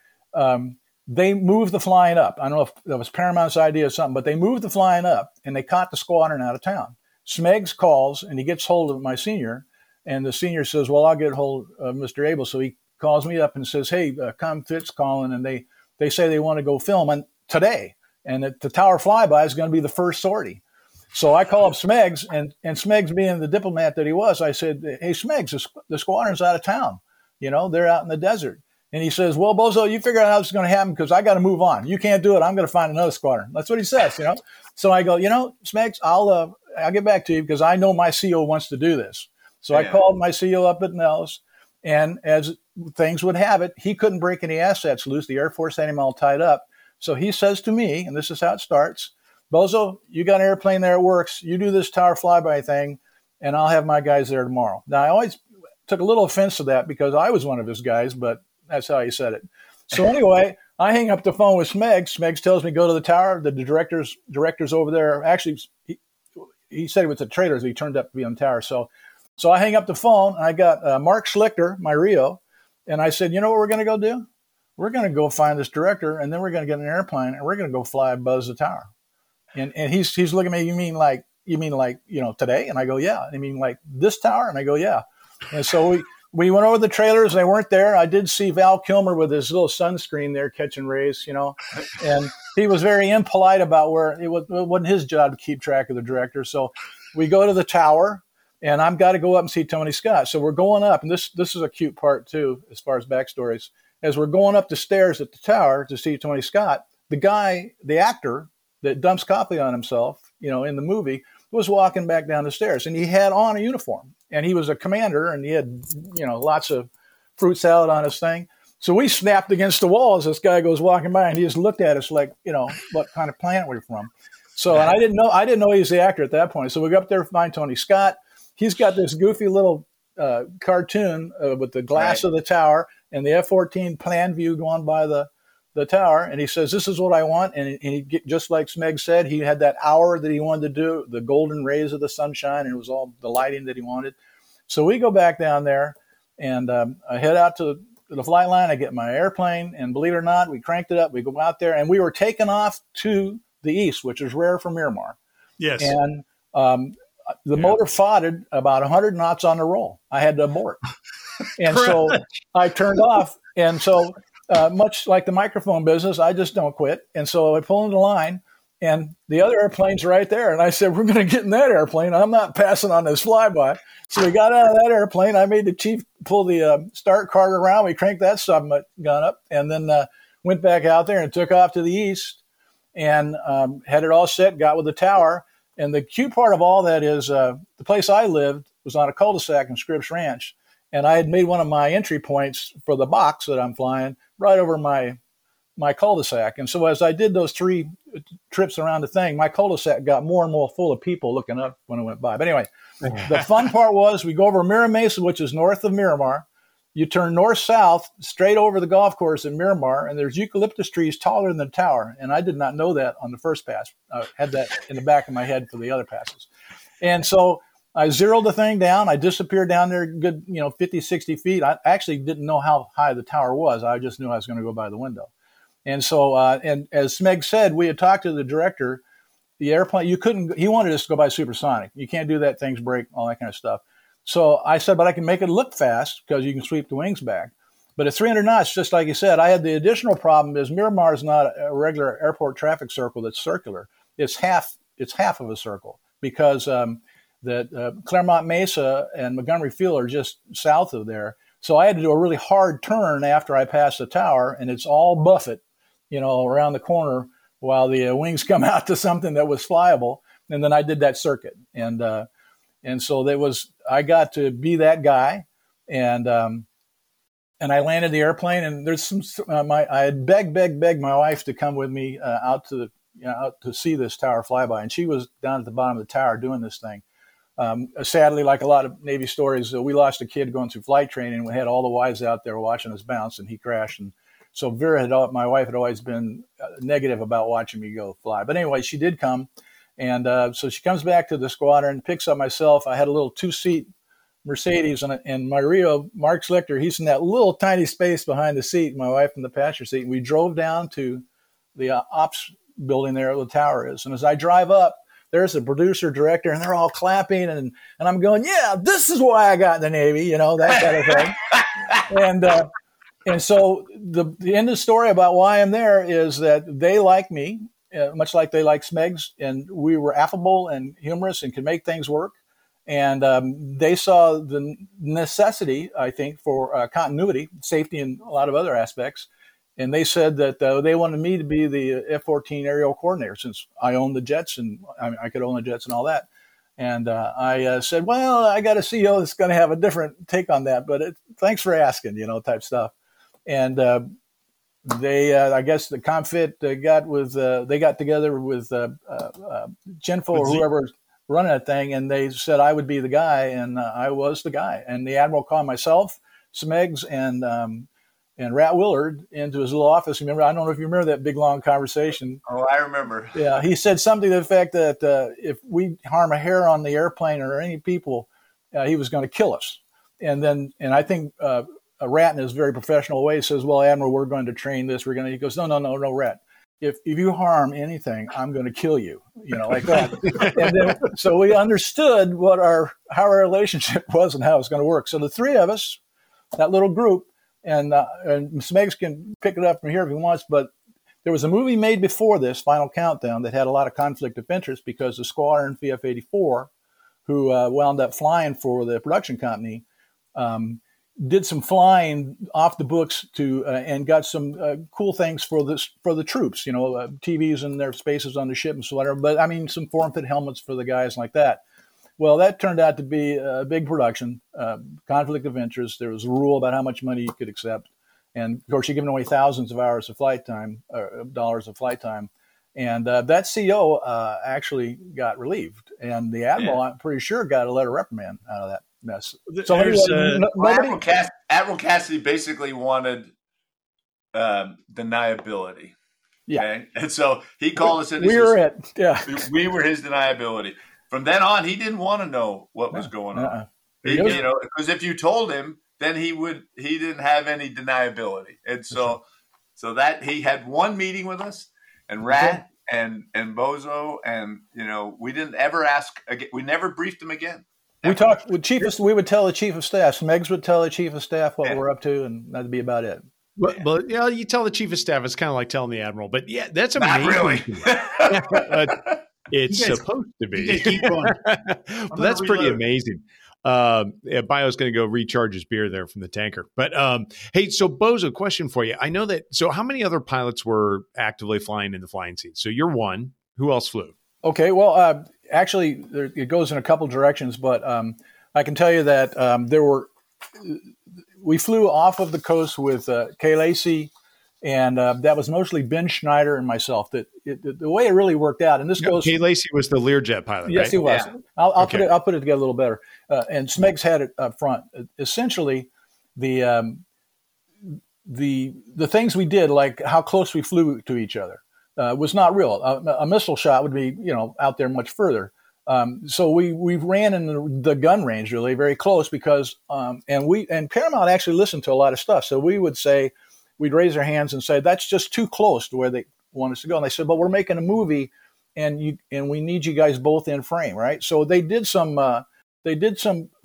they moved the flying up. I don't know if that was Paramount's idea or something, but they moved the flying up, and they caught the squadron out of town. Smegs calls, and he gets hold of my senior, and the senior says, well, I'll get hold of Mr. Abel. So he calls me up and says, hey, Com Fitz calling, and they say they want to go film today, and the tower flyby is going to be the first sortie. So I call up Smegs, and Smegs being the diplomat that he was, I said, hey, Smegs, the squadron's out of town. You know, they're out in the desert. And he says, well, Bozo, you figure out how this is going to happen because I got to move on. You can't do it. I'm going to find another squadron. That's what he says, you know. So I go, Smegs, I'll get back to you because I know my CO wants to do this. So I called my CO up at Nellis, and as things would have it, he couldn't break any assets loose. The Air Force had him all tied up. So he says to me, and this is how it starts, Bozo, you got an airplane there, it works. You do this tower flyby thing, and I'll have my guys there tomorrow. Now, I always took a little offense to that because I was one of his guys, but that's how he said it. So anyway, I hang up the phone with Smegs. Smegs tells me, go to the tower. The director's over there. Actually, he said he was a traitor, so he turned up to be on the tower. So I hang up the phone, and I got Mark Slichter, my Rio, and I said, you know what we're going to go do? We're going to go find this director, and then we're going to get an airplane, and we're going to go fly above the tower. And he's looking at me, you mean like today? And I go, yeah. I mean like this tower? And I go, yeah. And so we went over the trailers. They weren't there. I did see Val Kilmer with his little sunscreen there catching rays, and he was very impolite about where it wasn't his job to keep track of the director. So we go to the tower, and I've got to go up and see Tony Scott. So we're going up, and this is a cute part too as far as backstories. As we're going up the stairs at the tower to see Tony Scott, the actor that dumps coffee on himself, in the movie, was walking back down the stairs. And he had on a uniform. And he was a commander, and he had, lots of fruit salad on his thing. So we snapped against the wall as this guy goes walking by, and he just looked at us like, what kind of planet we're from. So, and I didn't know he was the actor at that point. So we go up there to find Tony Scott. He's got this goofy little cartoon with the glass of the tower and the F-14 plan view going by the tower, and he says, this is what I want. And he just like Smeg said, he had that hour that he wanted to do, the golden rays of the sunshine, and it was all the lighting that he wanted. So we go back down there, and I head out to the flight line. I get my airplane, and believe it or not, we cranked it up. We go out there, and we were taken off to the east, which is rare for Miramar. Yes. And the motor fought about 100 knots on the roll. I had to abort. And so I turned off, and so – much like the microphone business, I just don't quit. And so I pull in the line, and the other airplane's right there. And I said, we're going to get in that airplane. I'm not passing on this flyby. So we got out of that airplane. I made the chief pull the start card around. We cranked that gun up, and then went back out there and took off to the east and had it all set, got with the tower. And the cute part of all that is the place I lived was on a cul-de-sac in Scripps Ranch. And I had made one of my entry points for the box that I'm flying right over my cul-de-sac. And so as I did those three trips around the thing, my cul-de-sac got more and more full of people looking up when I went by. But anyway, the fun part was we go over Mira Mesa, which is north of Miramar. You turn north-south straight over the golf course in Miramar, and there's eucalyptus trees taller than the tower. And I did not know that on the first pass. I had that in the back of my head for the other passes. And so I zeroed the thing down. I disappeared down there a good, 50, 60 feet. I actually didn't know how high the tower was. I just knew I was going to go by the window. And so, and as Smeg said, we had talked to the director, the airplane, he wanted us to go by supersonic. You can't do that. Things break, all that kind of stuff. So I said, but I can make it look fast because you can sweep the wings back. But at 300 knots, just like you said, I had the additional problem is Miramar is not a regular airport traffic circle that's circular. It's half of a circle because Claremont Mesa and Montgomery Field are just south of there. So I had to do a really hard turn after I passed the tower, and it's all buffet, around the corner while the wings come out to something that was flyable. And then I did that circuit. And so that was, I got to be that guy, and I landed the airplane. And there's some I had begged my wife to come with me out to see this tower flyby, and she was down at the bottom of the tower doing this thing. Sadly, like a lot of Navy stories, we lost a kid going through flight training, and we had all the wives out there watching us bounce, and he crashed. And so my wife had always been negative about watching me go fly. But anyway, she did come. And so she comes back to the squadron, picks up myself. I had a little two-seat Mercedes, and my Rio, Mark Slichter, he's in that little tiny space behind the seat, my wife in the passenger seat. And we drove down to the ops building there where the tower is. And as I drive up, there's the producer, director, and they're all clapping. And I'm going, yeah, this is why I got in the Navy, that kind of thing. And so the end of the story about why I'm there is that they like me. Much like they like Smegs, and we were affable and humorous and could make things work. And they saw the necessity, I think, for continuity, safety, and a lot of other aspects. And they said that they wanted me to be the F-14 aerial coordinator since I owned the jets and I could own the jets and all that. And I said, well, I got a CEO that's going to have a different take on that, but thanks for asking, type stuff. And they, I guess, the ComFit they got together with Genfo or whoever running that thing, and they said I would be the guy, and I was the guy. And the admiral called myself, Smegs, and Rat Willard into his little office. Remember, I don't know if you remember that big long conversation. Oh, I remember. Yeah, he said something to the effect that if we harm a hair on the airplane or any people, he was going to kill us. And I think. Rat, in his very professional way, says, well, Admiral, we're going to train this. We're going to, he goes, no, Rat. If you harm anything, I'm going to kill you, like that. And then, so we understood what how our relationship was and how it was going to work. So the three of us, that little group, and Smegs can pick it up from here if he wants, but there was a movie made before this, Final Countdown, that had a lot of conflict of interest because the squadron VF-84, who wound up flying for the production company, did some flying off the books to and got some cool things for the troops, TVs and their spaces on the ship and so whatever. But I mean, some form-fit helmets for the guys like that. Well, that turned out to be a big production, conflict of interest. There was a rule about how much money you could accept, and of course, you're giving away thousands of hours of flight time, or dollars of flight time. And that CO actually got relieved, and the admiral, I'm pretty sure, got a letter of reprimand out of that mess. So Admiral Cassidy basically wanted deniability. Yeah, okay? And so he called us in. We were his deniability. From then on, he didn't want to know what was going on. Because if you told him, then he didn't have any deniability, and so that he had one meeting with us and Rat and Bozo, and we didn't ever ask again. We never briefed him again. We talked with we would tell the chief of staff. Smegs would tell the chief of staff what we're up to, and that'd be about it. But you tell the chief of staff, it's kind of like telling the admiral. But yeah, that's amazing. Not really. It's supposed to be. But that's pretty amazing. Bio's going to go recharge his beer there from the tanker. But hey, so Bozo, question for you. I know that. So how many other pilots were actively flying in the flying seat? So you're one. Who else flew? Okay. Well. Actually, it goes in a couple directions, but I can tell you that we flew off of the coast with Kay Lacey, and that was mostly Ben Schneider and myself. The way it really worked out, and this goes. Kay Lacey was the Learjet pilot. Yes, right? He was. Yeah. I'll put it together a little better. And Smegs had it up front. Essentially, the things we did, like how close we flew to each other. Was not real. A missile shot would be, out there much further. So we ran in the gun range really very close because and Paramount actually listened to a lot of stuff. So we would say, we'd raise our hands and say, that's just too close to where they want us to go. And they said, but we're making a movie, and we need you guys both in frame, right? So they did some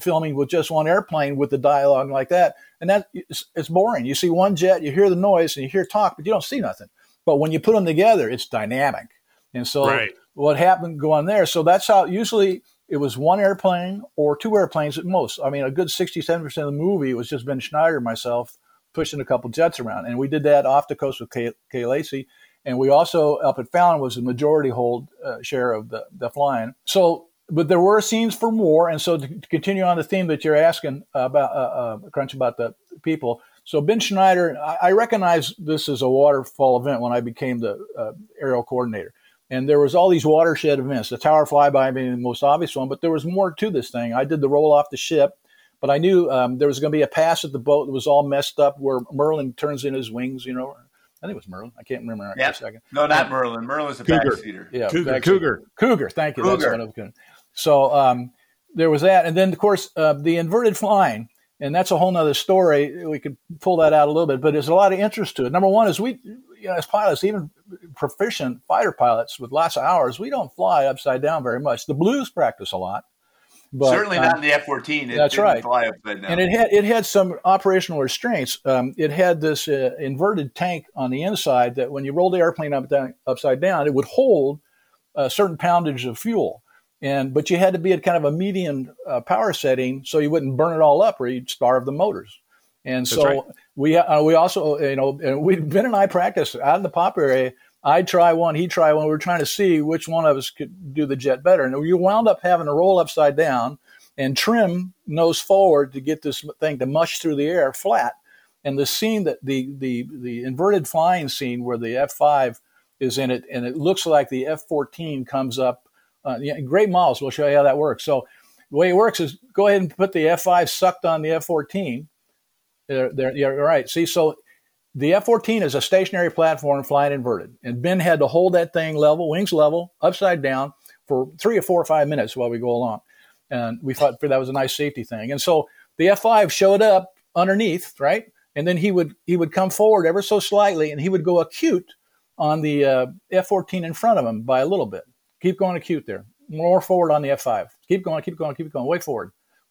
filming with just one airplane with the dialogue like that, and that it's boring. You see one jet, you hear the noise, and you hear talk, but you don't see nothing. But when you put them together, it's dynamic. And so What happened going there? So that's how usually it was one airplane or two airplanes at most. I mean, a good 60, 70% of the movie was just Ben Schneider and myself pushing a couple jets around. And we did that off the coast with Kay Lacey. And we also, up at Fallon, was the majority hold share of the flying. So, but there were scenes for more. And so to continue on the theme that you're asking about, Crunch, about the people. So Ben Schneider, I recognized this as a waterfall event when I became the aerial coordinator. And there was all these watershed events, the tower flyby being the most obvious one, but there was more to this thing. I did the roll off the ship, but I knew there was going to be a pass at the boat that was all messed up where Merlin turns in his wings, you know. I think it was Merlin. I can't remember right for a second. No, not Merlin. Merlin's a backseater. Yeah, Cougar. Thank you. Cougar. That's what I was going to. So there was that. And then, of course, the inverted flying, and that's a whole nother story. We could pull that out a little bit, but there's a lot of interest to it. Number one is we, you know, as pilots, even proficient fighter pilots with lots of hours, we don't fly upside down very much. The Blues practice a lot. But, certainly not in the F-14. That's right. Fly upside down. And it had some operational restraints. It had this inverted tank on the inside that when you roll the airplane upside down, it would hold a certain poundage of fuel. But you had to be at kind of a median power setting so you wouldn't burn it all up or you'd starve the motors. And so we also, you know, Ben and I practiced out in the pop area. I'd try one, he'd try one. We were trying to see which one of us could do the jet better. And you wound up having to roll upside down and trim nose forward to get this thing to mush through the air flat. And the scene that the inverted flying scene where the F-5 is in it, and it looks like the F-14 comes up. Great models. We'll show you how that works. So the way it works is go ahead and put the F-5 sucked on the F-14. You're right. See, so the F-14 is a stationary platform flying inverted, and Ben had to hold that thing level, wings level, upside down for 3 or 4 or 5 minutes while we go along. And we thought that was a nice safety thing. And so the F-5 showed up underneath, right? And then he would come forward ever so slightly, and he would go acute on the F-14 in front of him by a little bit. Keep going acute there. More forward on the F-5. Keep going.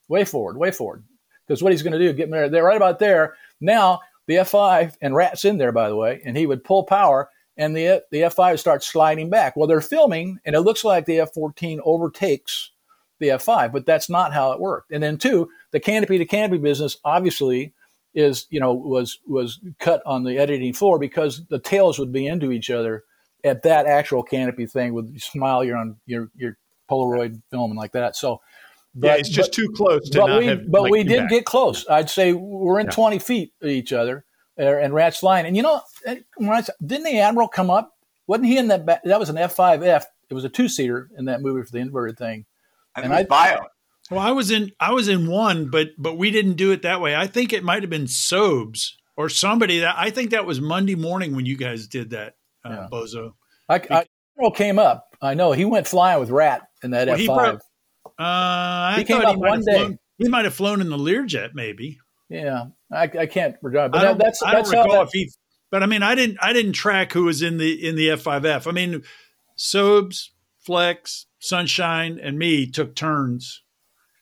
Way forward. Because what he's going to do, get there, right about there. Now the F-5, and Rat's in there, by the way, and he would pull power, and the F-5 starts sliding back. Well, they're filming, and it looks like the F-14 overtakes the F-5, but that's not how it worked. And then two, the canopy-to-canopy business obviously is, you know, was cut on the editing floor because the tails would be into each other at that actual canopy thing with you smile, you're on your Polaroid film and like that. So, but, yeah, it's just too close to not have. But we did get close. Yeah. I'd say we're in 20 feet of each other, and Rat's flying. And you know, didn't the Admiral come up? Wasn't he in that? That was an F-5F. It was a two-seater in that movie for the inverted thing. Well, I was in one, but we didn't do it that way. I think it might have been Sobes or somebody. I think that was Monday morning when you guys did that. Bozo. Admiral came up. I know he went flying with Rat in that F-5. He came up one day. He might have flown in the Learjet, maybe. Yeah, I can't regard. But I mean, I didn't track who was in the F-5F. I mean, Sobes, Flex, Sunshine, and me took turns.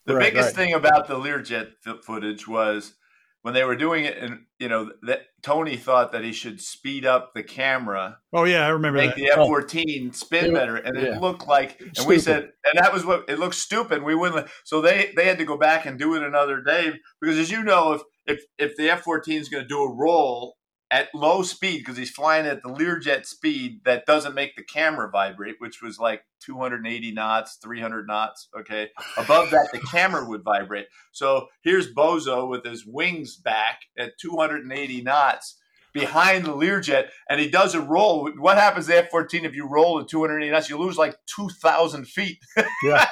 The biggest thing about the Learjet footage was when they were doing it, and you know that Tony thought that he should speed up the camera. Oh yeah, I remember that. Make the F-14 spin better, and it looked like. And stupid. We said, and that was what it looked stupid. We wouldn't. So they had to go back and do it another day because, as you know, if the F-14 is going to do a roll at low speed because he's flying at the Learjet speed, that doesn't make the camera vibrate, which was like 280 knots, 300 knots. Okay. Above that, the camera would vibrate. So here's Bozo with his wings back at 280 knots behind the Learjet, and he does a roll. What happens to F-14 if you roll at 280 knots? You lose like 2,000 feet. Yeah.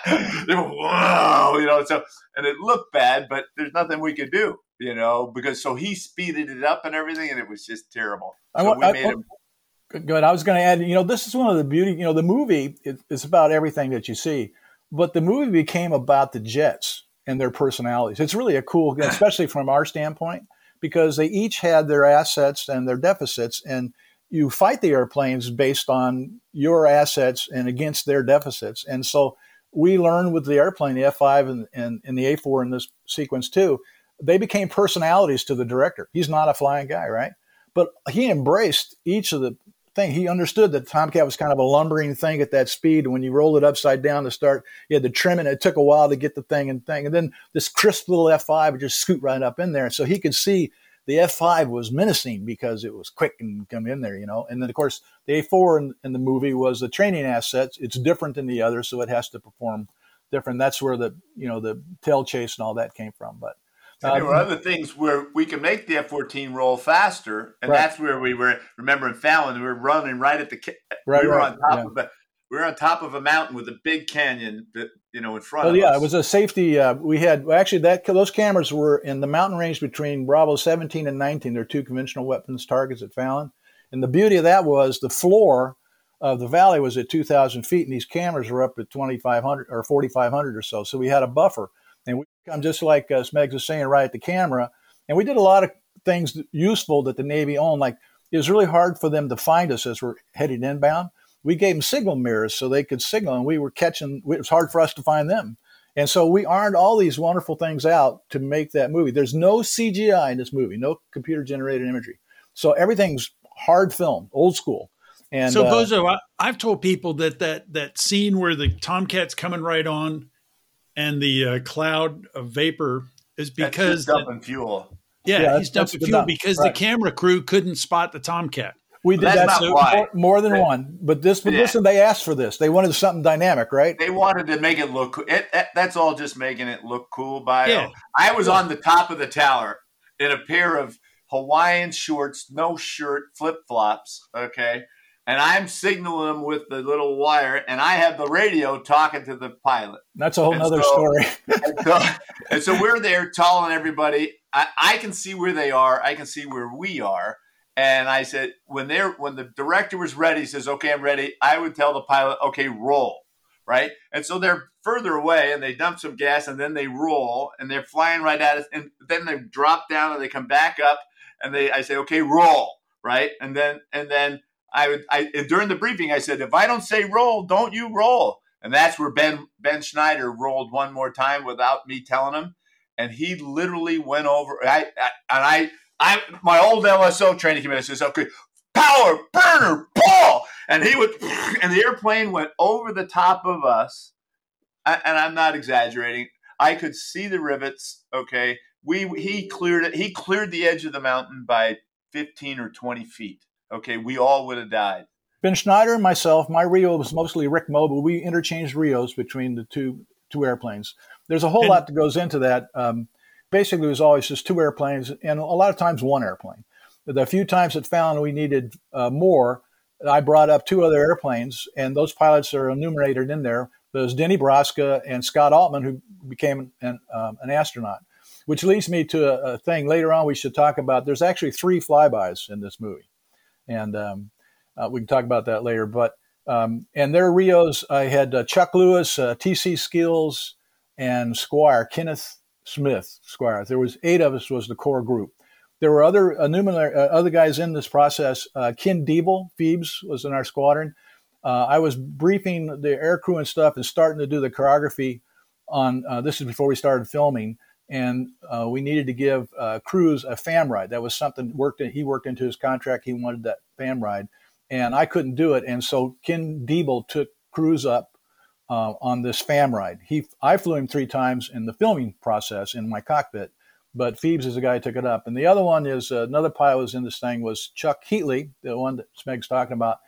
Wow, you know, so, and it looked bad, but there's nothing we could do. You know, because so he speeded it up and everything, and it was just terrible. So we made him good. I was going to add, you know, this is one of the beauty. You know, the movie it's about everything that you see, But the movie became about the jets and their personalities. It's really a cool, especially from our standpoint, because they each had their assets and their deficits, and you fight the airplanes based on your assets and against their deficits. And so we learned with the airplane, the F-5 and the A-4 in this sequence too, they became personalities to the director. He's not a flying guy, right? But he embraced each of the thing. He understood that Tomcat was kind of a lumbering thing at that speed. And when you rolled it upside down to start, you had to trim it. It took a while to get the thing. And then this crisp little F-5 would just scoot right up in there. So he could see the F-5 was menacing because it was quick and come in there, you know. And then, of course, the A-4 in the movie was the training assets. It's different than the other, so it has to perform different. That's where the tail chase and all that came from. But there were other things where we could make the F-14 roll faster, and right. That's where we were. Remember in Fallon, we were running right at the. We were on top of a mountain with a big canyon, in front of us. Yeah, it was a safety. Those cameras were in the mountain range between Bravo 17 and 19. They're two conventional weapons targets at Fallon. And the beauty of that was the floor of the valley was at 2,000 feet, and these cameras were up at 2,500 or 4,500 or so. So we had a buffer. And we come just like Smegs was saying, right at the camera. And we did a lot of things useful that the Navy owned. Like, it was really hard for them to find us as we're headed inbound. We gave them signal mirrors so they could signal, and we were catching. It was hard for us to find them. And so we ironed all these wonderful things out to make that movie. There's no CGI in this movie, no computer-generated imagery. So everything's hard film, old school. And so, Bozo, I've told people that scene where the Tomcat's coming right on and the cloud of vapor is because... dumping fuel. Yeah, he's dumping fuel because right. The camera crew couldn't spot the Tomcat. We did more than one. But listen, they asked for this. They wanted something dynamic, right? They wanted to make it look cool. That's all just making it look cool. I was on the top of the tower in a pair of Hawaiian shorts, no shirt, flip-flops, okay? And I'm signaling them with the little wire, and I have the radio talking to the pilot. That's a whole other story. and so we're there telling everybody. I can see where they are. I can see where we are. And I said, when the director was ready, he says, okay, I'm ready. I would tell the pilot, okay, roll, right? And so they're further away, and they dump some gas, and then they roll, and they're flying right at us. And then they drop down, and they come back up, and I say, okay, roll, right? And then during the briefing, I said, if I don't say roll, don't you roll. And that's where Ben Schneider rolled one more time without me telling him. And he literally went over. My old LSO training commander says, okay, power, burner, pull. And and the airplane went over the top of us. And I'm not exaggerating. I could see the rivets. Okay. He cleared it. He cleared the edge of the mountain by 15 or 20 feet. Okay. We all would have died. Ben Schneider and myself, my Rio was mostly Rick Moe, but we interchanged Rios between the two airplanes. There's a whole lot that goes into that. Basically, it was always just two airplanes, and a lot of times one airplane. The few times at Fallon we needed more, I brought up two other airplanes, and those pilots are enumerated in there. There's Denny Broska and Scott Altman, who became an astronaut, which leads me to a thing later on we should talk about. There's actually three flybys in this movie, and we can talk about that later. But and their Rios, I had Chuck Lewis, T.C. Skills, and Squire, Kenneth Smith, Squire. There was 8 of us was the core group. There were other guys in this process. Ken Diebel, Phoebes, was in our squadron. I was briefing the air crew and stuff and starting to do the choreography on, this is before we started filming, and we needed to give Cruz a fam ride. That was something he worked into his contract. He wanted that fam ride, and I couldn't do it. And so Ken Diebel took Cruz up on this fam ride. I flew him 3 times in the filming process in my cockpit, but Phoebes is the guy who took it up. And the other one is another pilot was in this thing was Chuck Heatley, the one that Smeg's talking about.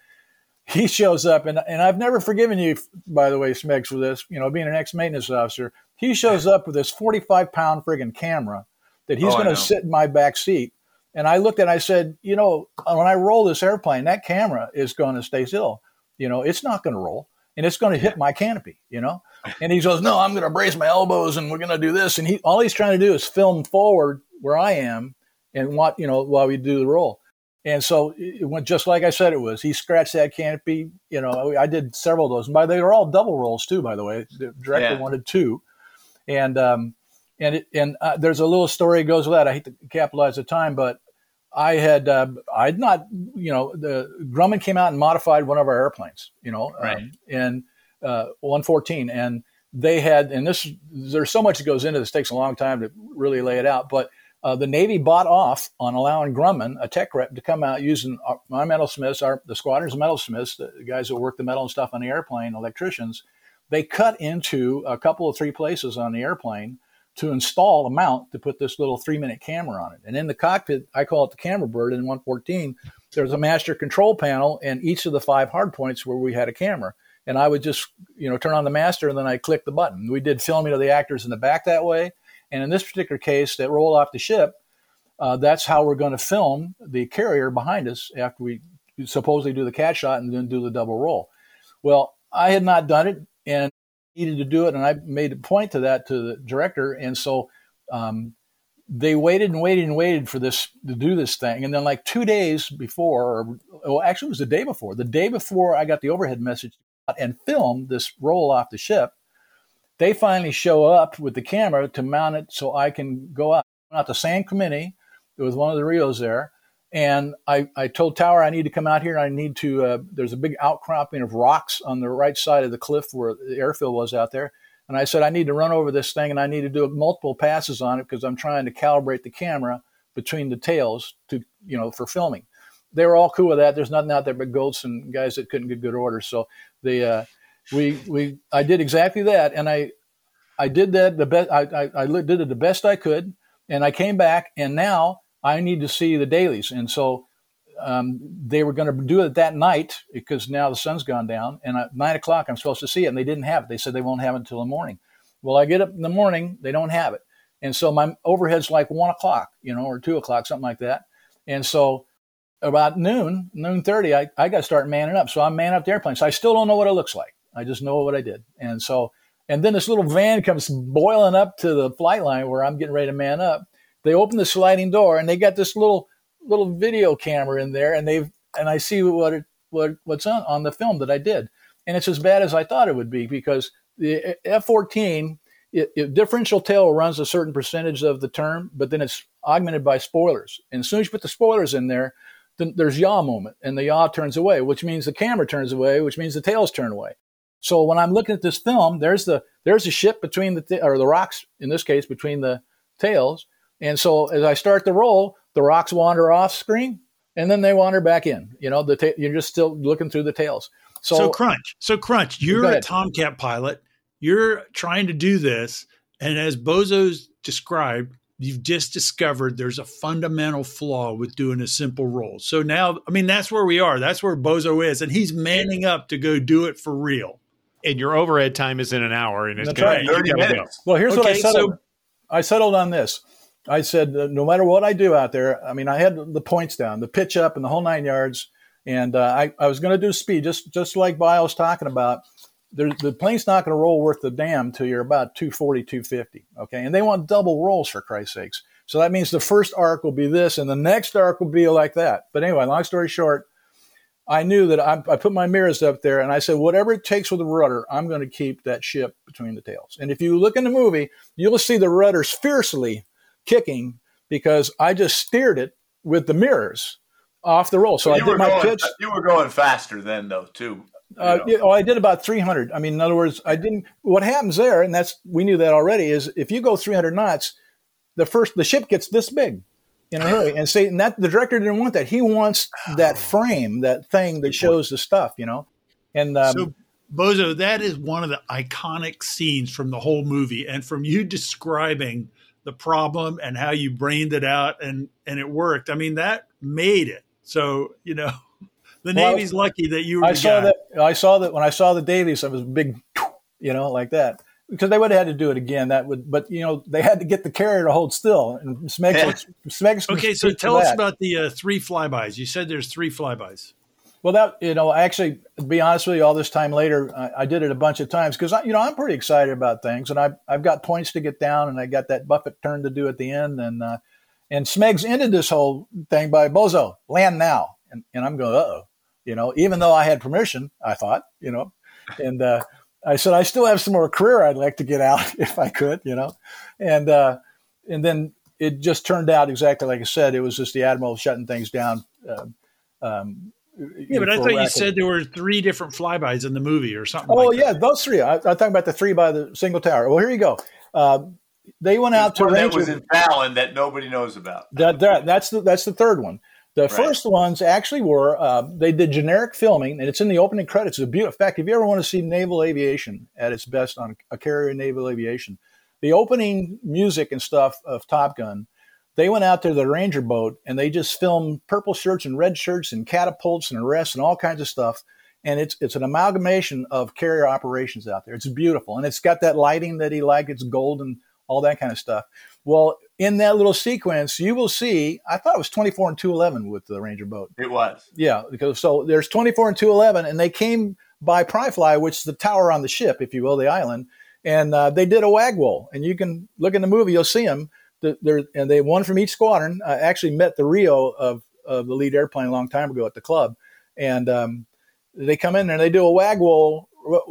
He shows up, and I've never forgiven you, by the way, Smegs, for this, being an ex-maintenance officer. He shows up with this 45-pound friggin' camera that he's going to sit in my back seat. And I looked at it and I said, when I roll this airplane, that camera is going to stay still. It's not going to roll. And it's going to hit my canopy, And he goes, no, I'm going to brace my elbows, and we're going to do this. And all he's trying to do is film forward where I am and while we do the roll. And so it went just like I said it was. He scratched that canopy. You know, I did several of those. And they were all double rolls too, by the way. The director wanted two. And there's a little story that goes with that. I hate to capitalize the time, but I had Grumman came out and modified one of our airplanes, and 114, and they had, and this, there's so much that goes into this, takes a long time to really lay it out, but the Navy bought off on allowing Grumman, a tech rep, to come out using my metalsmiths, the squadron's metalsmiths, the guys that work the metal and stuff on the airplane, electricians. They cut into a couple of three places on the airplane to install a mount to put this little 3-minute camera on it. And in the cockpit, I call it the camera bird in 114, there's a master control panel and each of the 5 hard points where we had a camera. And I would just, turn on the master and then I click the button. We did filming of the actors in the back that way. And in this particular case that rolled off the ship, that's how we're going to film the carrier behind us after we supposedly do the cat shot and then do the double roll. Well, I had not done it and needed to do it. And I made a point to that to the director. And so they waited for this to do this thing. And then like 2 days before, it was the day before I got the overhead message and filmed this roll off the ship, they finally show up with the camera to mount it so I can go out. I went out to San Clemente with one of the Rios there. And I told Tower, I need to come out here. I need to, there's a big outcropping of rocks on the right side of the cliff where the airfield was out there. And I said, I need to run over this thing and I need to do multiple passes on it because I'm trying to calibrate the camera between the tails to, for filming. They were all cool with that. There's nothing out there but goats and guys that couldn't get good orders. So I did exactly that. And I did that the best, I did it the best I could. And I came back and now I need to see the dailies. And so they were going to do it that night because now the sun's gone down and at 9:00 I'm supposed to see it. And they didn't have it. They said they won't have it until the morning. Well, I get up in the morning, they don't have it. And so my overhead's like 1:00, or 2:00, something like that. And so about noon 30, I got to start manning up. So I'm manning up the airplane. So I still don't know what it looks like. I just know what I did. And so, and then this little van comes boiling up to the flight line where I'm getting ready to man up. They open the sliding door and they got this little video camera in there. And I see what's on the film that I did. And it's as bad as I thought it would be because the F-14, differential tail runs a certain percentage of the turn, but then it's augmented by spoilers. And as soon as you put the spoilers in there, then there's yaw moment and the yaw turns away, which means the camera turns away, which means the tails turn away. So when I'm looking at this film, there's the ship between the rocks, in this case, between the tails. And so as I start the roll, the rocks wander off screen and then they wander back in. You're just still looking through the tails. So crunch, you're a Tomcat pilot. You're trying to do this. And as Bozo's described, you've just discovered there's a fundamental flaw with doing a simple roll. So now, that's where we are. That's where Bozo is. And he's manning up to go do it for real. And your overhead time is in an hour, and it's going to be 30 minutes. Well, here's what I settled. I settled on this. I said, no matter what I do out there, I had the points down, the pitch up, and the whole 9 yards. And I was going to do speed, just like Bio's talking about. The plane's not going to roll worth the damn till you're about 240, 250. Okay, and they want double rolls for Christ's sakes. So that means the first arc will be this, and the next arc will be like that. But anyway, long story short. I knew that I put my mirrors up there and I said, whatever it takes with the rudder, I'm going to keep that ship between the tails. And if you look in the movie, you'll see the rudders fiercely kicking because I just steered it with the mirrors off the roll. So I did my pitch. You were going faster then, though, too. I did about 300. In other words, I didn't. What happens there, and we knew that already, is if you go 300 knots, the ship gets this big. In a hurry, and say that the director didn't want that. He wants that frame, that thing that shows the stuff, And so, Bozo, that is one of the iconic scenes from the whole movie, and from you describing the problem and how you brained it out and it worked. That made it. So the Navy's lucky that you were. I saw that when I saw the Davies, I was big, like that. Because they would have had to do it again. They had to get the carrier to hold still. And Okay, so tell us about the 3 flybys. You said there's 3 flybys. Well, actually, to be honest with you, all this time later, I did it a bunch of times because I'm pretty excited about things, and I've got points to get down, and I got that Buffett turn to do at the end, and And Smeggs ended this whole thing by, "Bozo, land now." And I'm going, "Uh-oh." You know, even though I had permission, I thought, you know. And I said, I still have some more career I'd like to get out if I could, you know. And then it just turned out exactly like I said. It was just the Admiral shutting things down. Yeah, but I thought you said there were three different flybys in the movie or something. Oh, like yeah, that. Those three. I'm talking about the three by the single tower. Well, here you go. They went out to Ranger. That was in Fallon that nobody knows about. That's the third one. The right. First ones actually were they did generic filming, and it's in the opening credits. It's a beautiful. In fact, if you ever want to see naval aviation at its best on a carrier in naval aviation, the opening music and stuff of Top Gun, they went out to the Ranger boat, and they just filmed purple shirts and red shirts and catapults and arrests and all kinds of stuff. And it's an amalgamation of carrier operations out there. It's beautiful, and it's got that lighting that he liked. It's golden. All that kind of stuff. Well, in that little sequence, you will see, I thought it was 24 and 211 with the Ranger boat. It was. Yeah. Because so there's 24 and 211, and they came by Pryfly, which is the tower on the ship, if you will, the island. And they did a waggle. And you can look in the movie, you'll see them. And they, one from each squadron. I actually met the Rio of the lead airplane a long time ago at the club. And they come in there and they do a waggle,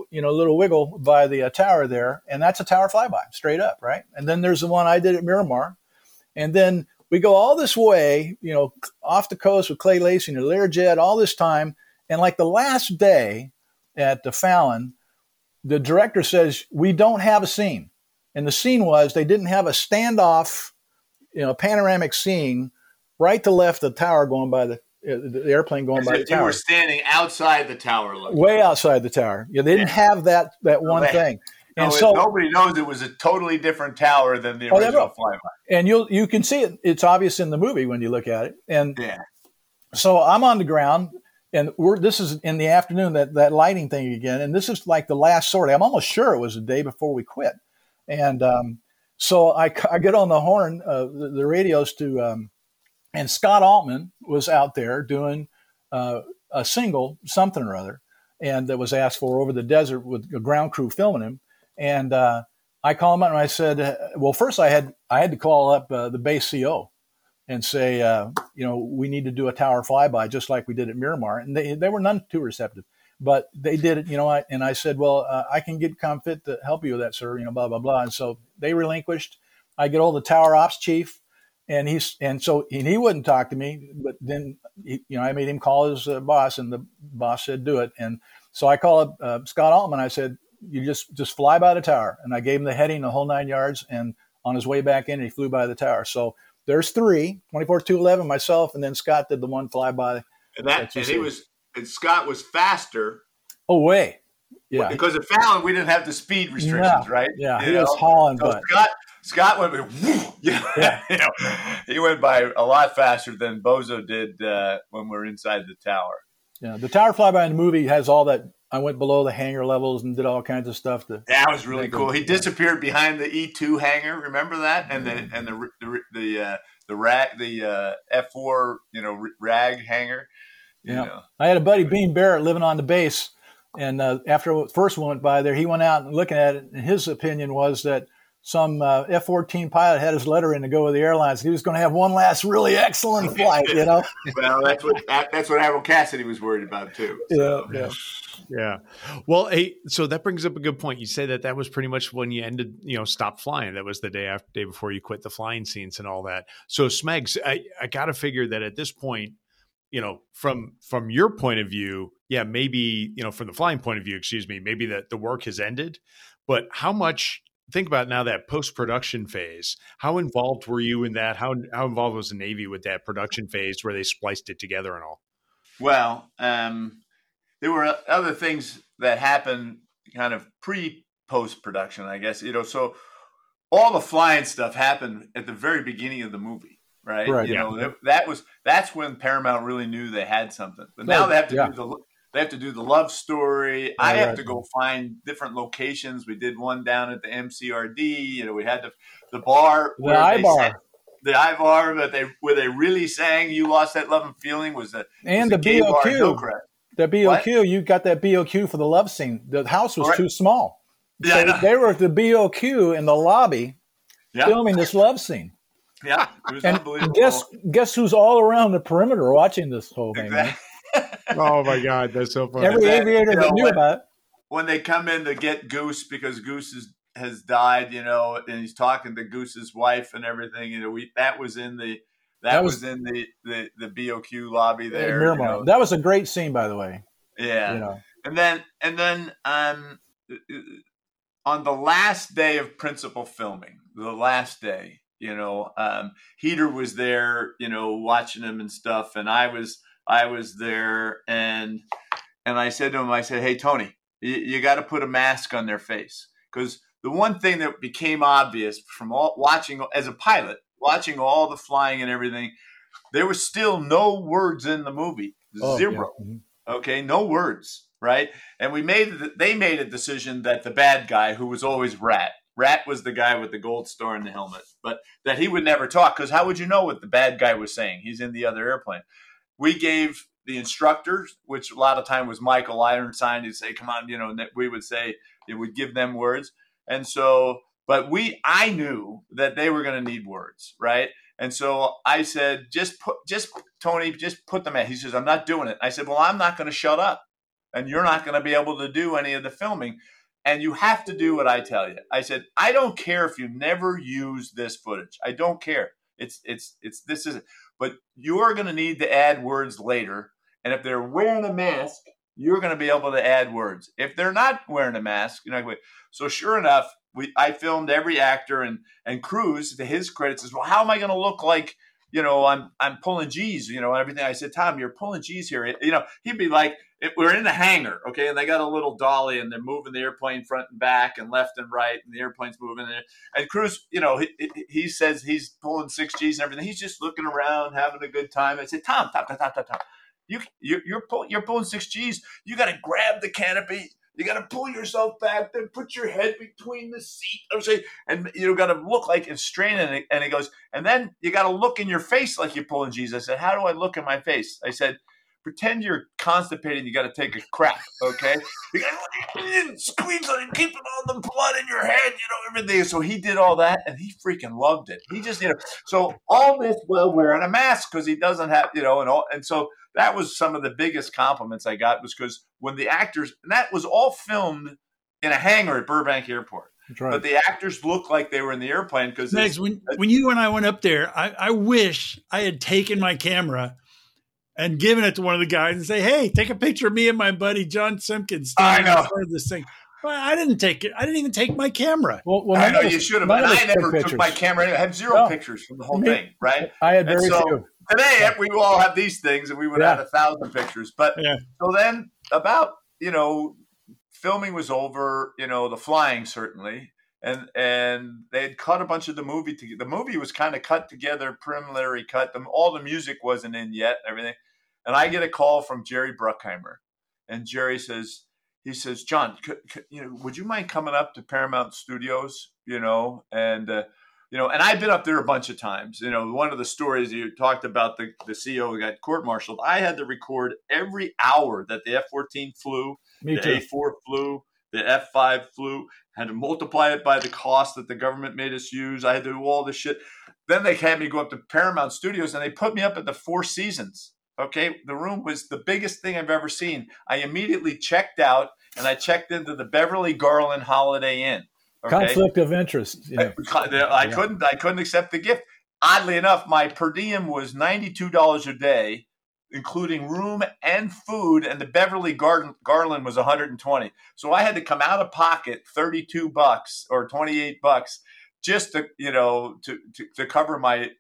you know, little wiggle by the tower there, and that's a tower flyby straight up, right? And then there's the one I did at Miramar, and then we go all this way, you know, off the coast with Clay Lacy and your Learjet all this time, and like the last day at the Fallon, the director says we don't have a scene, and the scene was they didn't have a standoff, you know, panoramic scene right to left of the tower going by the airplane going by the tower. They were standing outside the tower. Looking. Way outside the tower. Yeah, they didn't have that one thing. And so nobody knows it was a totally different tower than the original flyby. And you can see it. It's obvious in the movie when you look at it. And so I'm on the ground, and this is in the afternoon, that lighting thing again. And this is like the last sortie. I'm almost sure it was the day before we quit. And so I get on the horn, the radios to and Scott Altman was out there doing a single, something or other, and that was asked for over the desert with a ground crew filming him. And I called him out and I said, well, first I had to call up the base CO and say, you know, we need to do a tower flyby just like we did at Miramar. And they were none too receptive, but they did it, you know, and I said, well, I can get Comfit to help you with that, sir, you know, blah, blah, blah. And so they relinquished. I get all the tower ops chief. And he wouldn't talk to me, but then you know I made him call his boss, and the boss said do it. And so I called up Scott Altman. I said, "You just fly by the tower," and I gave him the heading, the whole 9 yards. And on his way back in, he flew by the tower. So there's three: 24, 211, myself, and then Scott did the one flyby. And Scott was faster. Oh, way, yeah. Because at Fallon we didn't have the speed restrictions, right? Yeah, you was hauling butt. Scott went by, yeah. You know, he went by a lot faster than Bozo did when we were inside the tower. Yeah, the tower flyby in the movie has all that. I went below the hangar levels and did all kinds of stuff. That was really cool. He disappeared behind the E2 hangar. Remember that? And the F4 rag hangar. You know. I had a buddy Bean Barrett living on the base, and after first one went by there, he went out and looking at it, and his opinion was that some F-14 pilot had his letter in to go with the airlines. He was going to have one last really excellent flight, you know? Well, that's what Admiral Cassidy was worried about, too. So. Yeah. Well, hey, so that brings up a good point. You say that was pretty much when you ended, you know, stopped flying. That was the day before you quit the flying scenes and all that. So, Smeggs, I got to figure that at this point, you know, from your point of view, yeah, maybe, you know, from the flying point of view, excuse me, maybe the work has ended. But how much... Think about now that post-production phase. How involved were you in that? How involved was the Navy with that production phase where they spliced it together and all? Well, there were other things that happened kind of pre-post-production, I guess. You know, so all the flying stuff happened at the very beginning of the movie, right? That's when Paramount really knew they had something. But now they have to do the... They have to do the love story. I have to go find different locations. We did one down at the MCRD. You know, we had the bar. The I bar where they really sang You Lost That Love and Feeling was the and was the BOQ. The BOQ, you got that BOQ for the love scene. The house was too small. Yeah, so they were at the BOQ in the lobby filming this love scene. Yeah, it was unbelievable. Guess who's all around the perimeter watching this whole thing? Exactly. Oh my God, that's so funny. Every aviator that knew about it. When they come in to get Goose because Goose has died, and he's talking to Goose's wife and everything. That was in the BOQ lobby there. Miramar. That was a great scene, by the way. Yeah. And then on the last day of principal filming, Heater was there, watching him and stuff. And I was there, and I said to him, I said, "Hey, Tony, you got to put a mask on their face." Because the one thing that became obvious from watching all the flying and everything, there was still no words in the movie. Zero. Yeah. Mm-hmm. Okay. No words. Right. And they made a decision that the bad guy, who was always Rat was the guy with the gold star and the helmet, but that he would never talk. Cause how would you know what the bad guy was saying? He's in the other airplane. We gave the instructors, which a lot of time was Michael Ironside, he'd say, "Come on," and we would say, it would give them words. And so, but I knew that they were going to need words, right? And so I said, just put them at. He says, "I'm not doing it." I said, "Well, I'm not going to shut up, and you're not going to be able to do any of the filming, and you have to do what I tell you." I said, "I don't care if you never use this footage. I don't care. This is it. But you're going to need to add words later, and if they're wearing a mask, you're going to be able to add words. If they're not wearing a mask, you're not going to." So sure enough, I filmed every actor, and Cruise, to his credit, says, "Well, how am I going to look like, I'm pulling G's, everything." I said, "Tom, you're pulling G's here." He'd be like, "We're in the hangar, okay, and they got a little dolly, and they're moving the airplane front and back and left and right, and the airplane's moving." And Cruise, he says he's pulling 6 G's and everything. He's just looking around, having a good time. I said, Tom. You're pulling 6 G's. You got to grab the canopy. You got to pull yourself back. Then put your head between the seat. I'm saying, and you got to look like it's straining. And it goes, and then you got to look in your face like you're pulling G's. I said, "How do I look in my face?" I said, "Pretend you're constipated and you got to take a crap, okay? You got to squeeze it and keep it on the blood in your head, everything." So he did all that, and he freaking loved it. He just, so all this while wearing a mask because he doesn't have, and so that was some of the biggest compliments I got, was because when the actors, and that was all filmed in a hangar at Burbank Airport. That's right. But the actors looked like they were in the airplane because when you and I went up there, I wish I had taken my camera and giving it to one of the guys and say, "Hey, take a picture of me and my buddy John Simpkin standing in front of this thing." Well, I didn't take it. I didn't even take my camera. Well, I know you should have. But I never took my camera. I had zero pictures from the whole thing, right? I had very few. Today, we all have these things, and we would have 1,000 pictures. But so then about, filming was over, the flying certainly. And they had cut a bunch of the movie. The movie was kind of cut together, preliminary cut. All the music wasn't in yet, everything. And I get a call from Jerry Bruckheimer. And Jerry says, "John, would you mind coming up to Paramount Studios?" And I've been up there a bunch of times. One of the stories you talked about, the CEO who got court-martialed, I had to record every hour that the F-14 flew, A-4 flew, the F-5 flew, had to multiply it by the cost that the government made us use. I had to do all this shit. Then they had me go up to Paramount Studios, and they put me up at the Four Seasons. Okay, the room was the biggest thing I've ever seen. I immediately checked out, and I checked into the Beverly Garland Holiday Inn. Okay? Conflict of interest. I couldn't accept the gift. Oddly enough, my per diem was $92 a day, including room and food, and the Beverly Garland was $120. So I had to come out of pocket $32 or $28 just to to cover my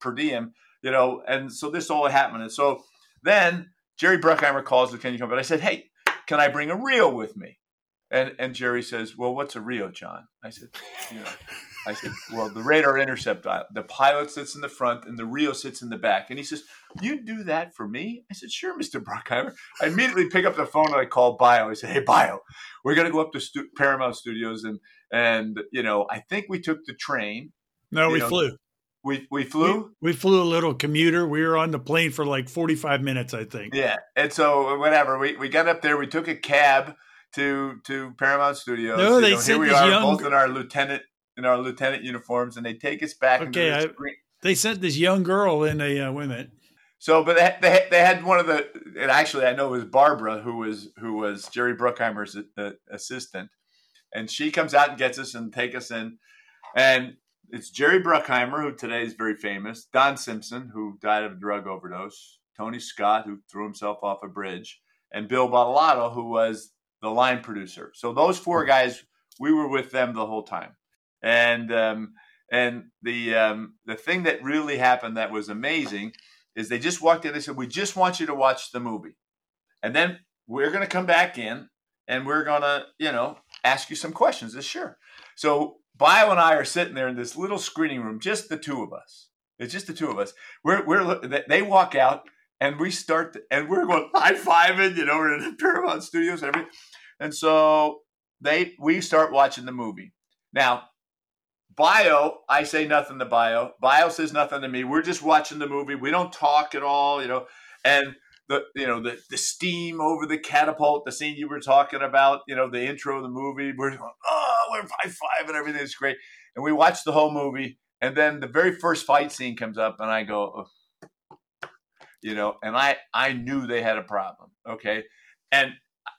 per diem, and so this all happened. And so then Jerry Bruckheimer calls, "Can you come?" But I said, "Hey, can I bring a reel with me?" And Jerry says, "Well, what's a reel, John?" I said, "Well, the radar intercept, the pilot sits in the front and the reel sits in the back." And he says, "You do that for me?" I said, "Sure, Mr. Bruckheimer." I immediately pick up the phone and I call Bio. I said, "Hey, Bio, we're going to go up to Paramount Studios. And I think we took the train." No, we flew. We flew? We flew a little commuter. We were on the plane for like 45 minutes, I think. Yeah. And so whatever, we got up there. We took a cab to Paramount Studios. No, they here we are, both in our lieutenant uniforms, and they take us back. Okay, into the They sent this young girl in a women. So, but they had one of the, and actually I know it was Barbara who was Jerry Bruckheimer's assistant, and she comes out and gets us and take us in, and it's Jerry Bruckheimer, who today is very famous, Don Simpson, who died of a drug overdose, Tony Scott, who threw himself off a bridge, and Bill Bottolato, who was the line producer. So those four guys, we were with them the whole time, and the thing that really happened that was amazing is they just walked in. They said, "We just want you to watch the movie, and then we're going to come back in, and we're going to, ask you some questions." I said, "Sure." So Bio and I are sitting there in this little screening room, just the two of us. It's just the two of us. They walk out, and we start, and we're going high-fiving, we're in the Paramount Studios and everything. And so we start watching the movie. Now, Bio, I say nothing to Bio. Bio says nothing to me. We're just watching the movie. We don't talk at all, And the steam over the catapult, the scene you were talking about, the intro of the movie. We're going, we're high-fiving and everything. It's great. And we watch the whole movie. And then the very first fight scene comes up, and I go, and I knew they had a problem. Okay.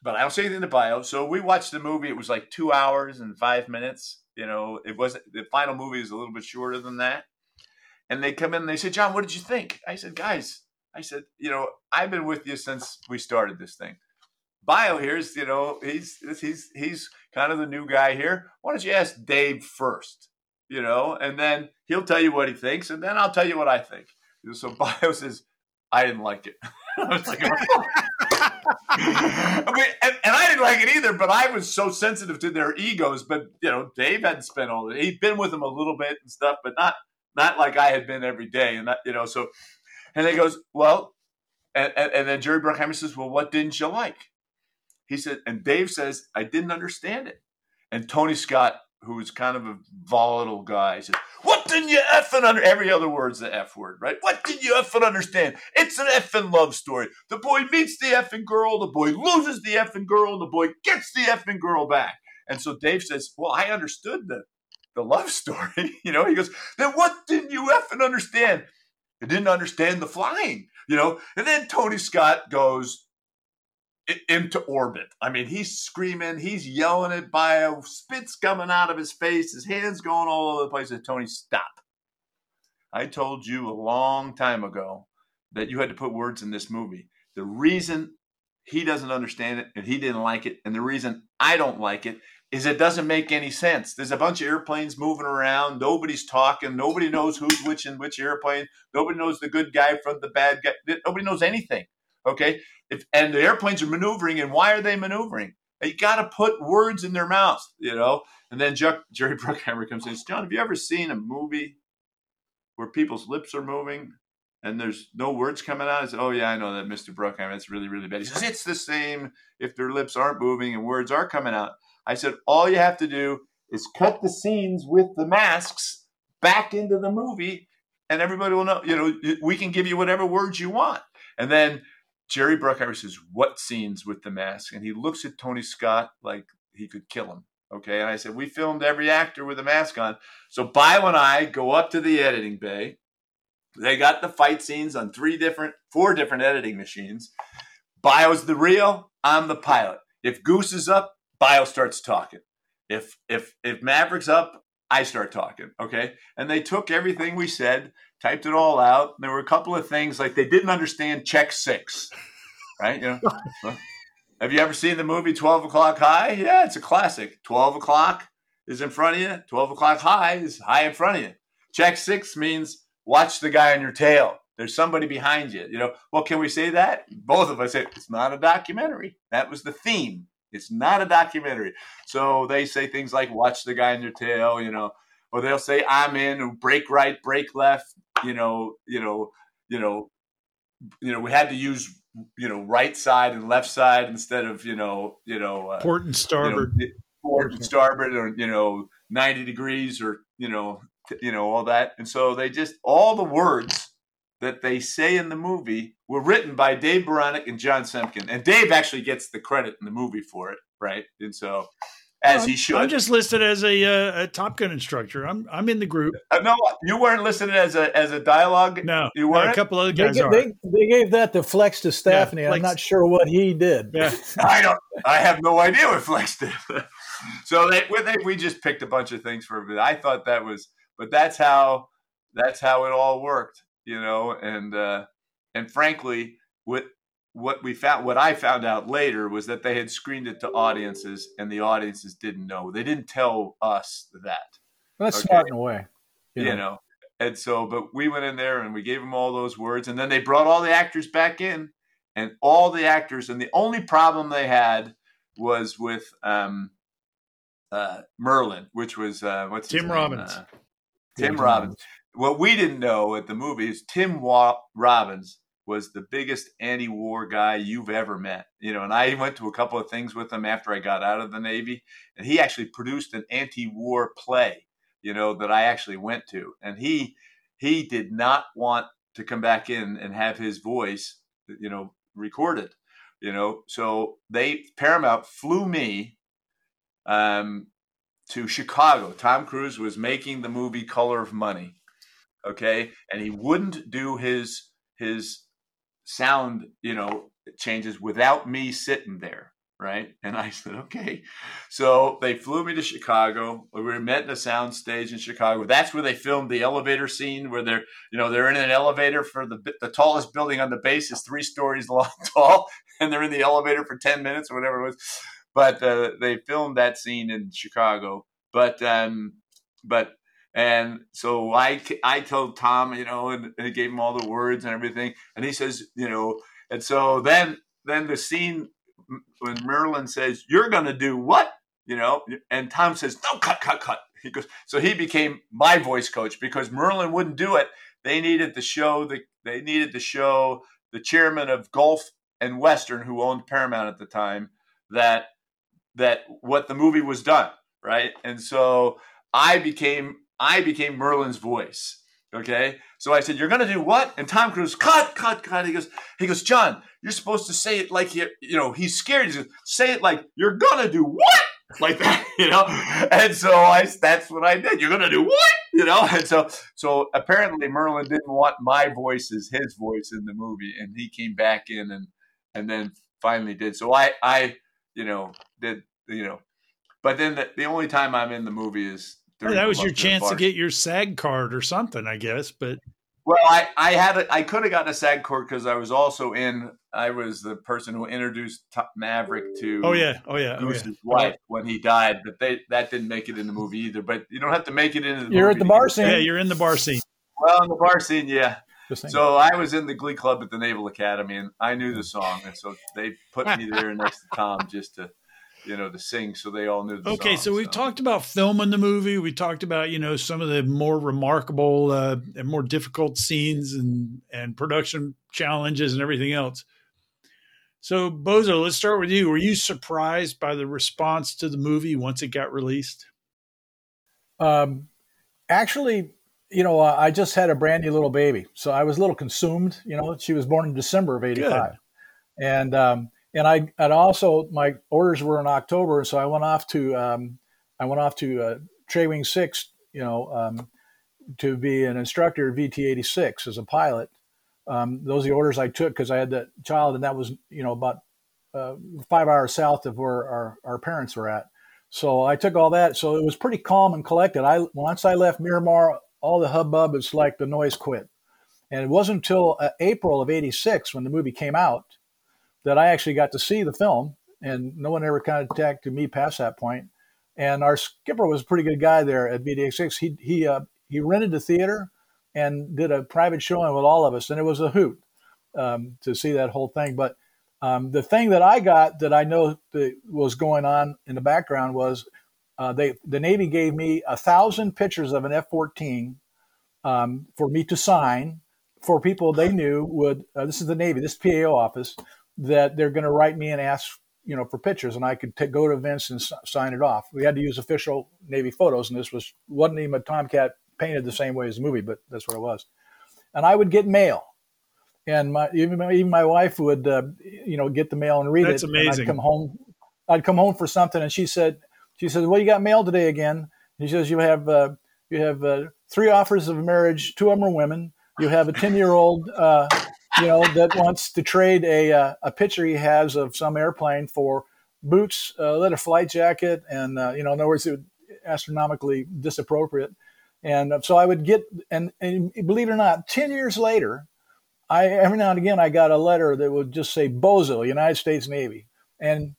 But I don't say anything to Bio. So we watched the movie. It was like 2 hours and 5 minutes. It wasn't, the final movie is a little bit shorter than that. And they come in and they say, "John, what did you think?" I said, "Guys," "I've been with you since we started this thing. Bio here's, he's kind of the new guy here. Why don't you ask Dave first, and then he'll tell you what he thinks. And then I'll tell you what I think." So Bio says, "I didn't like it." I was like, "Oh." I mean, and I didn't like it either, but I was so sensitive to their egos. But, Dave hadn't spent all of it. He'd been with them a little bit and stuff, but not like I had been every day. And, so, and they goes, "Well," and then Jerry Bruckheimer says, "Well, what didn't you like?" He said, and Dave says, "I didn't understand it." And Tony Scott, who was kind of a volatile guy, said, "What didn't you effing under?" Every other word's the F word, right? "What didn't you effing understand? It's an effing love story. The boy meets the effing girl, the boy loses the effing girl, the boy gets the effing girl back." And so Dave says, "Well, I understood the love story." He goes, "Then what didn't you effing understand?" "I didn't understand the flying, And then Tony Scott goes into orbit. I mean, he's screaming, he's yelling at Bio, spit's coming out of his face, his hands going all over the place. And Tony, "Stop. I told you a long time ago that you had to put words in this movie. The reason he doesn't understand it and he didn't like it, and the reason I don't like it, is it doesn't make any sense. There's a bunch of airplanes moving around. Nobody's talking. Nobody knows who's which in which airplane. Nobody knows the good guy from the bad guy. Nobody knows anything. Okay, and the airplanes are maneuvering, and why are they maneuvering? You got to put words in their mouths, And then Jerry Bruckheimer comes in and says, "John, have you ever seen a movie where people's lips are moving and there's no words coming out?" I said, "Oh yeah, I know that, Mr. Bruckheimer. That's really, really bad." He says, "It's the same if their lips aren't moving and words are coming out." I said, "All you have to do is cut the scenes with the masks back into the movie, and everybody will know. We can give you whatever words you want." And then Jerry Bruckheimer says, "What scenes with the mask?" And he looks at Tony Scott like he could kill him. Okay. And I said, "We filmed every actor with a mask on." So Bio and I go up to the editing bay. They got the fight scenes on four different editing machines. Bio's the reel. I'm the pilot. If Goose is up, Bio starts talking. If Maverick's up, I start talking. Okay. And they took everything we said, typed it all out. There were a couple of things like they didn't understand check six, right? Have you ever seen the movie 12 O'Clock High? Yeah, it's a classic. 12 o'clock is in front of you. 12 o'clock high is high in front of you. Check six means watch the guy on your tail. There's somebody behind you. Well, can we say that? Both of us say it's not a documentary. That was the theme. It's not a documentary. So they say things like watch the guy on your tail, or they'll say I'm in, or break right, break left. We had to use, right side and left side instead of, port and starboard, or, 90 degrees or, all that. And so they just, all the words that they say in the movie were written by Dave Baranek and John Semkin. And Dave actually gets the credit in the movie for it. Right. And so, as he should. I'm just listed as a Top Gun instructor. I'm in the group. No, you weren't listed as a dialogue. No, you weren't. A couple other guys are. They gave that to Flex to Stephanie. Yeah, Flex. I'm not sure what he did. Yeah. I have no idea what Flex did. So we just picked a bunch of things for a bit. I thought that was, but that's how it all worked, you know. And frankly, what I found out later was that they had screened it to audiences, and the audiences didn't know. They didn't tell us that. That's smart in a way, you know. And so, but we went in there and we gave them all those words, and then they brought all the actors back in, and all the actors. And the only problem they had was with Merlin, which was what's Tim Robbins. Tim Robbins. What we didn't know at the movie is Tim Robbins was the biggest anti-war guy you've ever met. You know, and I went to a couple of things with him after I got out of the Navy, and he actually produced an anti-war play, you know, that I actually went to. And he did not want to come back in and have his voice, you know, recorded, you know. So Paramount flew me to Chicago. Tom Cruise was making the movie Color of Money, okay? And he wouldn't do his sound, you know, changes without me sitting there, right? And I said, okay. So they flew me to Chicago. We were met in a sound stage in Chicago. That's where they filmed the elevator scene where they're in an elevator for the tallest building on the base is 3 stories long tall, and they're in the elevator for 10 minutes or whatever it was. But they filmed that scene in Chicago. And so I told Tom, you know, and I gave him all the words and everything. And he says, you know, and so then the scene when Merlin says, "You're going to do what?" You know, and Tom says, "No, cut. He goes, so he became my voice coach because Merlin wouldn't do it. They needed to show the chairman of Gulf and Western, who owned Paramount at the time, that what the movie was done. Right. And so I became Merlin's voice. Okay. So I said, "You're going to do what?" And Tom Cruise, cut. He goes, "John, you're supposed to say it like, you know, he's scared. He says, say it like, you're going to do what?" Like that, you know? And so that's what I did. "You're going to do what?" You know? And so apparently Merlin didn't want my voice as his voice in the movie. And he came back in and then finally did. So but then the only time I'm in the movie is, that was your chance to get your SAG card or something, I guess. But I could have gotten a SAG card because I was the person who introduced Maverick to Goose's wife when he died. But that didn't make it in the movie either. But you don't have to make it into the movie. You're at the bar scene. Yeah, you're in the bar scene. Well, in the bar scene, yeah. So I was in the Glee Club at the Naval Academy, and I knew the song, and so they put me there next to Tom just to. You know, to sing, so they all knew the song. Okay, so we've talked about filming the movie. We talked about, you know, some of the more remarkable and more difficult scenes and production challenges and everything else. So, Bozo, let's start with you. Were you surprised by the response to the movie once it got released? Actually, you know, I just had a brand new little baby, so I was a little consumed. You know, she was born in December of 1985. And, And also my orders were in October, so I went off to Tre Wing 6, you know, to be an instructor at VT-86 as a pilot. Those are the orders I took because I had that child, and that was, you know, about 5 hours south of where our parents were at. So I took all that. So it was pretty calm and collected. Once I left Miramar, all the hubbub, it's like the noise quit. And it wasn't until April of 1986 when the movie came out that I actually got to see the film, and no one ever contacted me past that point. And our skipper was a pretty good guy there at VD86. He rented the theater and did a private showing with all of us, and it was a hoot to see that whole thing. But the thing that I got that I know that was going on in the background was the Navy gave me 1,000 pictures of an F-14 for me to sign for people they knew would. This is the Navy. This PAO office. That they're going to write me and ask, you know, for pictures, and I could go to events and sign it off. We had to use official Navy photos, and this wasn't even a Tomcat painted the same way as the movie, but that's what it was. And I would get mail, and even my wife would, you know, get the mail and read it. That's amazing. I'd come home for something, and she said, She says, "Well, you got mail today again." He says, "You have three offers of marriage. Two of them are women. You have a 10-year-old, that wants to trade a picture he has of some airplane for boots, a leather flight jacket, and in other words, it would astronomically disappropriate." And so I would get, and believe it or not, 10 years later, every now and again, I got a letter that would just say, "Bozo, United States Navy." And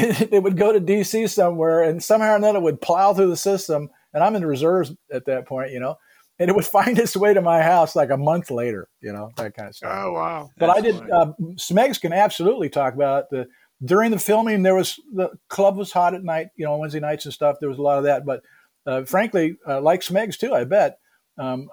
it would go to DC somewhere, and somehow or another it would plow through the system. And I'm in the reserves at that point, and it would find its way to my house like a month later, that kind of stuff. Oh, wow. But that's funny. Smegs can absolutely talk about it. During the filming, the club was hot at night, Wednesday nights and stuff. There was a lot of that, but frankly, like Smegs too, I bet, I'm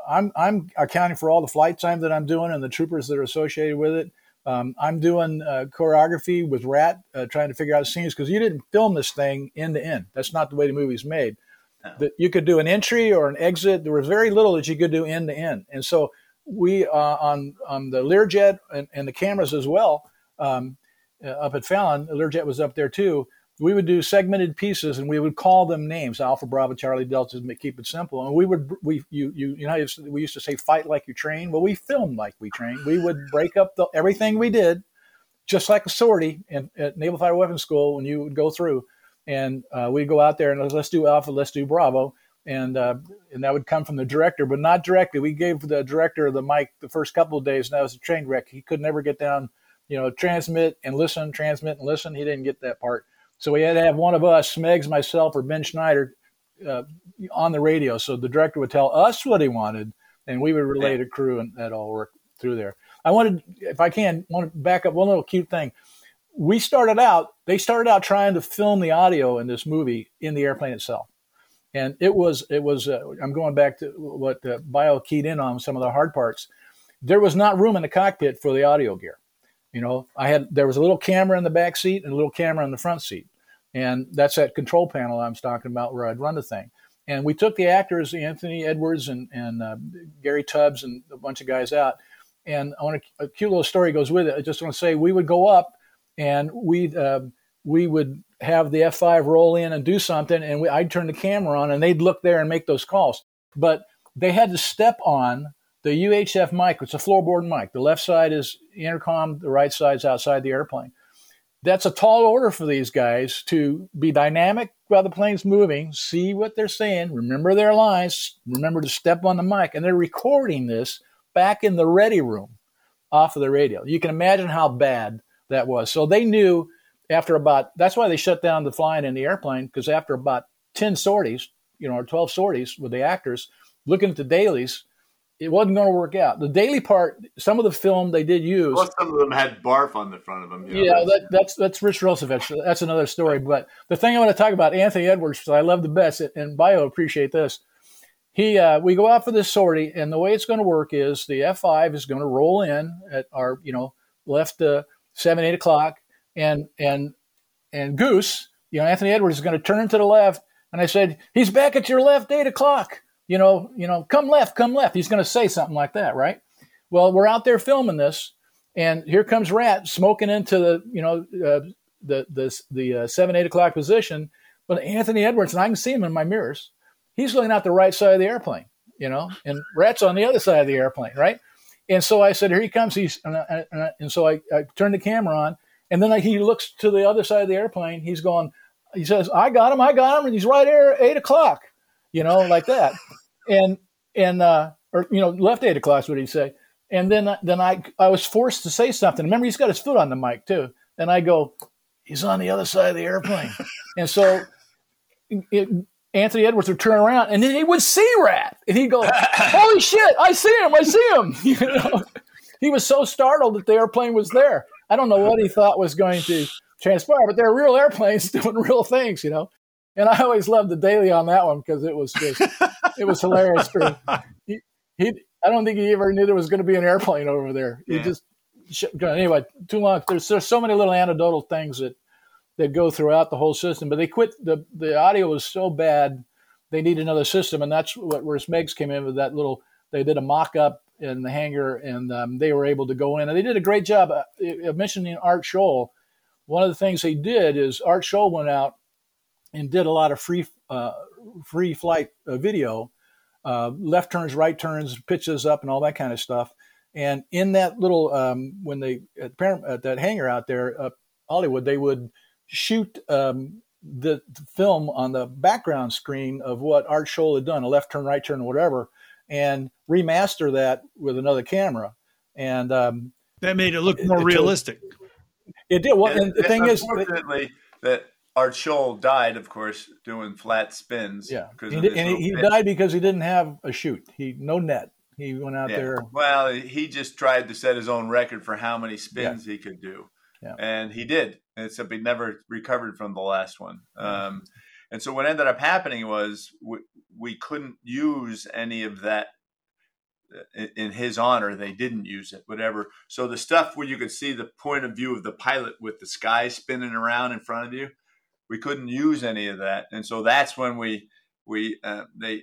accounting for all the flight time that I'm doing and the troopers that are associated with it. I'm doing choreography with Rat, trying to figure out scenes, because you didn't film this thing end to end. That's not the way the movie's made. No. That you could do an entry or an exit. There was very little that you could do end to end. And so we on the Learjet and the cameras as well, up at Fallon, the Learjet was up there too. We would do segmented pieces, and we would call them names: Alpha, Bravo, Charlie, Delta. Keep it simple. And we used to say "fight like you train." Well, we filmed like we trained. We would break up everything we did, just like a sortie at Naval Fire Weapons School. When you would go through, and we'd go out there and let's do Alpha, let's do Bravo, and that would come from the director, but not directly. We gave the director the mic the first couple of days, and that was a train wreck. He could never get down, transmit and listen, transmit and listen. He didn't get that part. So we had to have one of us, Smegs, myself, or Ben Schneider, on the radio. So the director would tell us what he wanted, and we would relay to crew, and that all worked through there. I want to back up one little cute thing. They started out trying to film the audio in this movie in the airplane itself. And it was I'm going back to what Bio keyed in on, some of the hard parts. There was not room in the cockpit for the audio gear. There was a little camera in the back seat and a little camera in the front seat. And that's that control panel I was talking about where I'd run the thing. And we took the actors, Anthony Edwards and Gary Tubbs and a bunch of guys out. And a cute little story goes with it. I just want to say we would go up and we would have the F-5 roll in and do something. And I'd turn the camera on and they'd look there and make those calls. But they had to step on the UHF mic. It's a floorboard mic. The left side is intercom. The right side's outside the airplane. That's a tall order for these guys to be dynamic while the plane's moving, see what they're saying, remember their lines, remember to step on the mic. And they're recording this back in the ready room off of the radio. You can imagine how bad that was. So they knew that's why they shut down the flying in the airplane, because after about 10 sorties, or 12 sorties with the actors, looking at the dailies, it wasn't going to work out. The daily part, some of the film they did use. Plus, some of them had barf on the front of them. That's Rich Rosevich. That's another story. But the thing I want to talk about, Anthony Edwards, because I love the best, and Bio appreciate this. We go out for this sortie, and the way it's going to work is the F-5 is going to roll in at our, left 7, 8 o'clock, and Goose, Anthony Edwards is going to turn to the left, and I said, "He's back at your left, 8 o'clock. Come left. He's going to say something like that, right? Well, we're out there filming this, and here comes Rat smoking into the 7, 8 o'clock position. But Anthony Edwards, and I can see him in my mirrors, he's looking out the right side of the airplane, and Rat's on the other side of the airplane, right? And so I said, "Here he comes." So I turned the camera on, and then he looks to the other side of the airplane. He's going, he says, "I got him," and he's right there, 8 o'clock. Like that. And left 8 o'clock is what he'd say. And then I was forced to say something. Remember, he's got his foot on the mic too. And I go, "He's on the other side of the airplane." And so Anthony Edwards would turn around, and then he would see Rat. And he'd go, "Holy shit, I see him. He was so startled that the airplane was there. I don't know what he thought was going to transpire, but they're real airplanes doing real things, And I always loved the daily on that one because it was just, it was hilarious. I don't think he ever knew there was going to be an airplane over there. Yeah. Anyway, too long. There's so many little anecdotal things that go throughout the whole system, but they quit. The audio was so bad, they need another system. And that's where Smegs came in with that they did a mock-up in the hangar, and they were able to go in. And they did a great job of mentioning Art Scholl. One of the things he did is Art Scholl went out and did a lot of free flight video, left turns, right turns, pitches up, and all that kind of stuff. And in that little when they at that hangar out there, Hollywood, they would shoot the film on the background screen of what Art Scholl had done, a left turn, right turn, whatever, and remaster that with another camera. And that made it look more realistic. It did. Well, and the thing is, unfortunately, that Art Scholl died, of course, doing flat spins. Yeah, he died because he didn't have a chute. No net. He went out there. Well, he just tried to set his own record for how many spins he could do, and he did. Except he never recovered from the last one. And so what ended up happening was we couldn't use any of that. In his honor, they didn't use it, whatever. So the stuff where you could see the point of view of the pilot with the sky spinning around in front of you, we couldn't use any of that. And so that's when they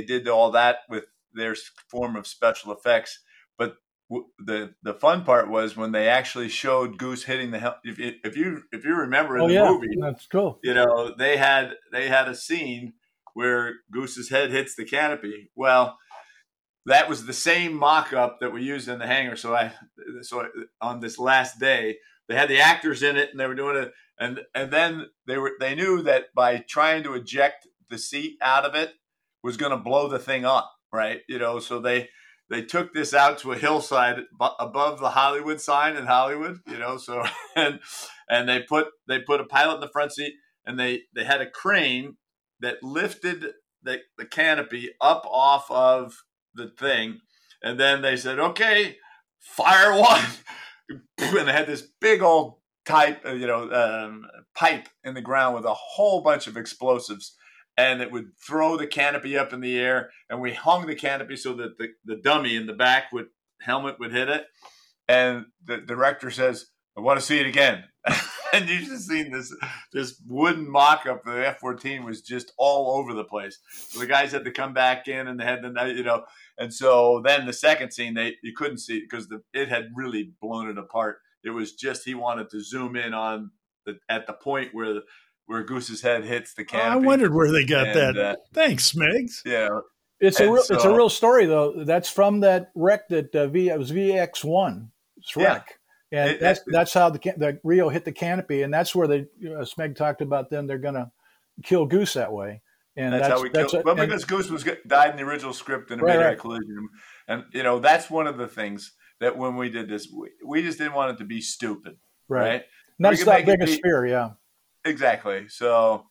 did all that with their form of special effects. But the fun part was when they actually showed Goose hitting the helmet. If you remember in the movie, that's cool. You know, they had a scene where Goose's head hits the canopy. Well, that was the same mock-up that we used in the hangar. So on this last day, they had the actors in it, and they were doing it. And then they knew that by trying to eject the seat out of it was going to blow the thing up, right? You know, so they took this out to a hillside above the Hollywood sign in Hollywood, you know. So and they put a pilot in the front seat, and they had a crane that lifted the canopy up off of the thing, and then they said, "Okay, fire one," and they had this big old pipe in the ground with a whole bunch of explosives, and it would throw the canopy up in the air. And we hung the canopy so that the dummy in the back would helmet would hit it. And the director says, "I want to see it again." And you should have seen this wooden mock-up. The F-14 was just all over the place. So the guys had to come back in, and they had to, you know. And so then the second scene, you couldn't see it because it had really blown it apart. It was just he wanted to zoom in on at the point where Goose's head hits the canopy. I wondered where they got that. Thanks, Miggs. Yeah, it's a real story though. That's from that wreck that it was VX1. It's wreck. Yeah. And that's how the Rio hit the canopy, and that's where Smeg talked about them. They're going to kill Goose that way, and that's how we killed. Well, because Goose died in the original script in a mid-air collision, and you know that's one of the things that when we did this, we just didn't want it to be stupid, right? Not that big a spear, exactly. So,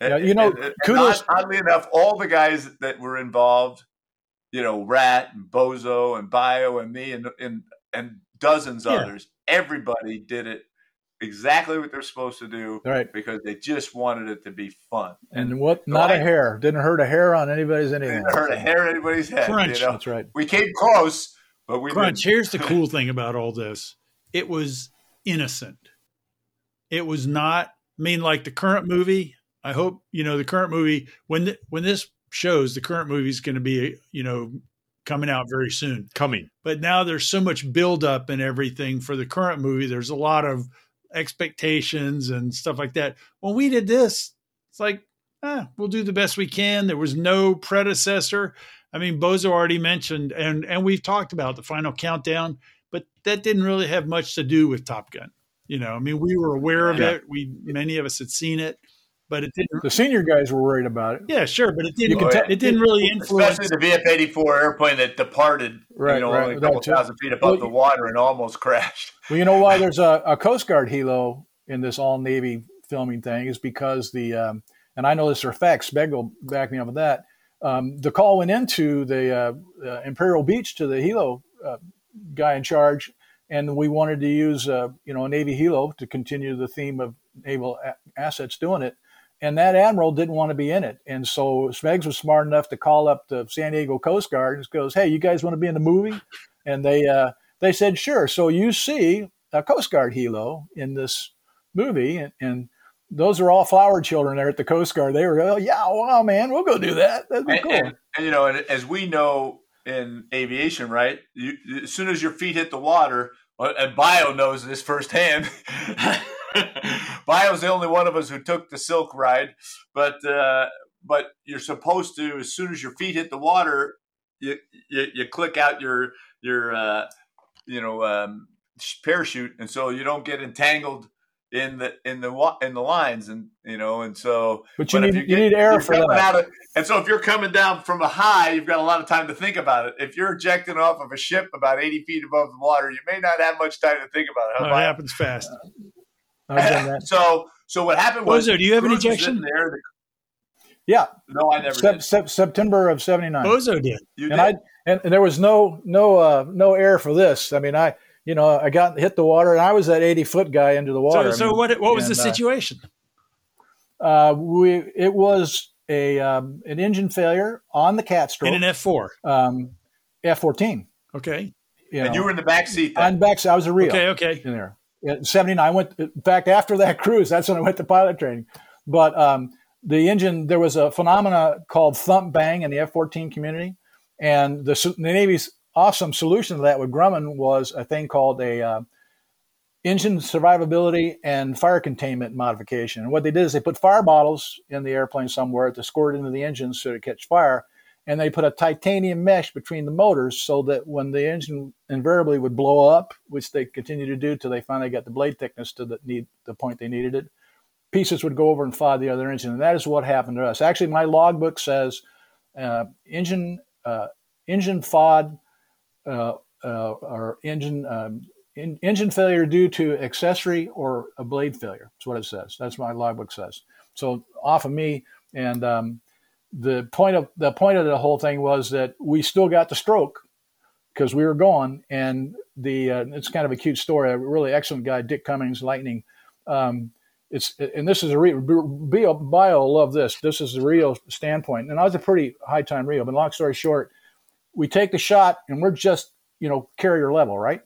kudos. Oddly enough, all the guys that were involved, you know, Rat and Bozo and Bio and me and dozens others. Everybody did it exactly what they're supposed to do, right? Because they just wanted it to be fun. And what? So not a hair. Didn't hurt a hair on anybody's anything. Didn't hurt a hair on anybody's head. Crunch. You know? That's right. We came close, but we crunch. Didn't. Here's the cool thing about all this: it was innocent. It was not. I mean, like the current movie. I hope you know the current movie when this shows. The current movie is going to be coming out very soon. But now there's so much buildup and everything for the current movie. There's a lot of expectations and stuff like that. When we did this, it's like, we'll do the best we can. There was no predecessor. I mean, Bozo already mentioned, and we've talked about the final countdown, but that didn't really have much to do with Top Gun. You know, I mean, we were aware of it. Many of us had seen it. But it didn't. The senior guys were worried about it. Yeah, sure, but it didn't. It didn't really influence. Especially the VF-84 airplane that departed, only a couple thousand feet above the water and almost crashed. Well, you know why there's a Coast Guard helo in this all Navy filming thing is because and I know this for a fact. Smeg will back me up with that. The call went into the Imperial Beach to the helo guy in charge, and we wanted to use a Navy helo to continue the theme of naval assets doing it. And that admiral didn't want to be in it. And so Smeggs was smart enough to call up the San Diego Coast Guard and goes, "Hey, you guys want to be in the movie?" And they said, "Sure." So you see a Coast Guard helo in this movie. And those are all flower children there at the Coast Guard. They were, man, we'll go do that. That'd be cool. And you know, as we know in aviation, right, as soon as your feet hit the water, and Bio knows this firsthand, I was the only one of us who took the silk ride, but you're supposed to, as soon as your feet hit the water, you click out your parachute, and so you don't get entangled in the lines, and But you need air for that. And so if you're coming down from a high, you've got a lot of time to think about it. If you're ejecting off of a ship about 80 feet above the water, you may not have much time to think about it. No, it happens fast. I've done that. So what happened was there? Do you have an ejection there? Yeah. No, I never did. September of 79. Bozo did. You did? And there was no air for this. I mean, I got hit the water, and I was that 80-foot guy into the water. So what was the situation? It was an engine failure on the Castrol. In an F4? F-14. Okay. You were in the back seat then? On back seat. I was a reel. Okay. In there. In 79, in fact, after that cruise, that's when I went to pilot training. But the engine, there was a phenomena called thump bang in the F-14 community. And the Navy's awesome solution to that with Grumman was a thing called a engine survivability and fire containment modification. And what they did is they put fire bottles in the airplane somewhere to squirt into the engine so to catch fire. And they put a titanium mesh between the motors so that when the engine invariably would blow up, which they continued to do till they finally got the blade thickness to the point they needed it, pieces would go over and fly the other engine. And that is what happened to us. Actually, my logbook says engine FOD or engine engine failure due to accessory or a blade failure. That's what it says. That's what my logbook says. So off of me and. The point of the whole thing was that we still got the stroke because we were gone. And it's kind of a cute story. A really excellent guy, Dick Cummings, Lightning. This is a real bio. Love this. This is the real standpoint. And I was a pretty high time reel. But long story short, we take the shot and we're just carrier level, right?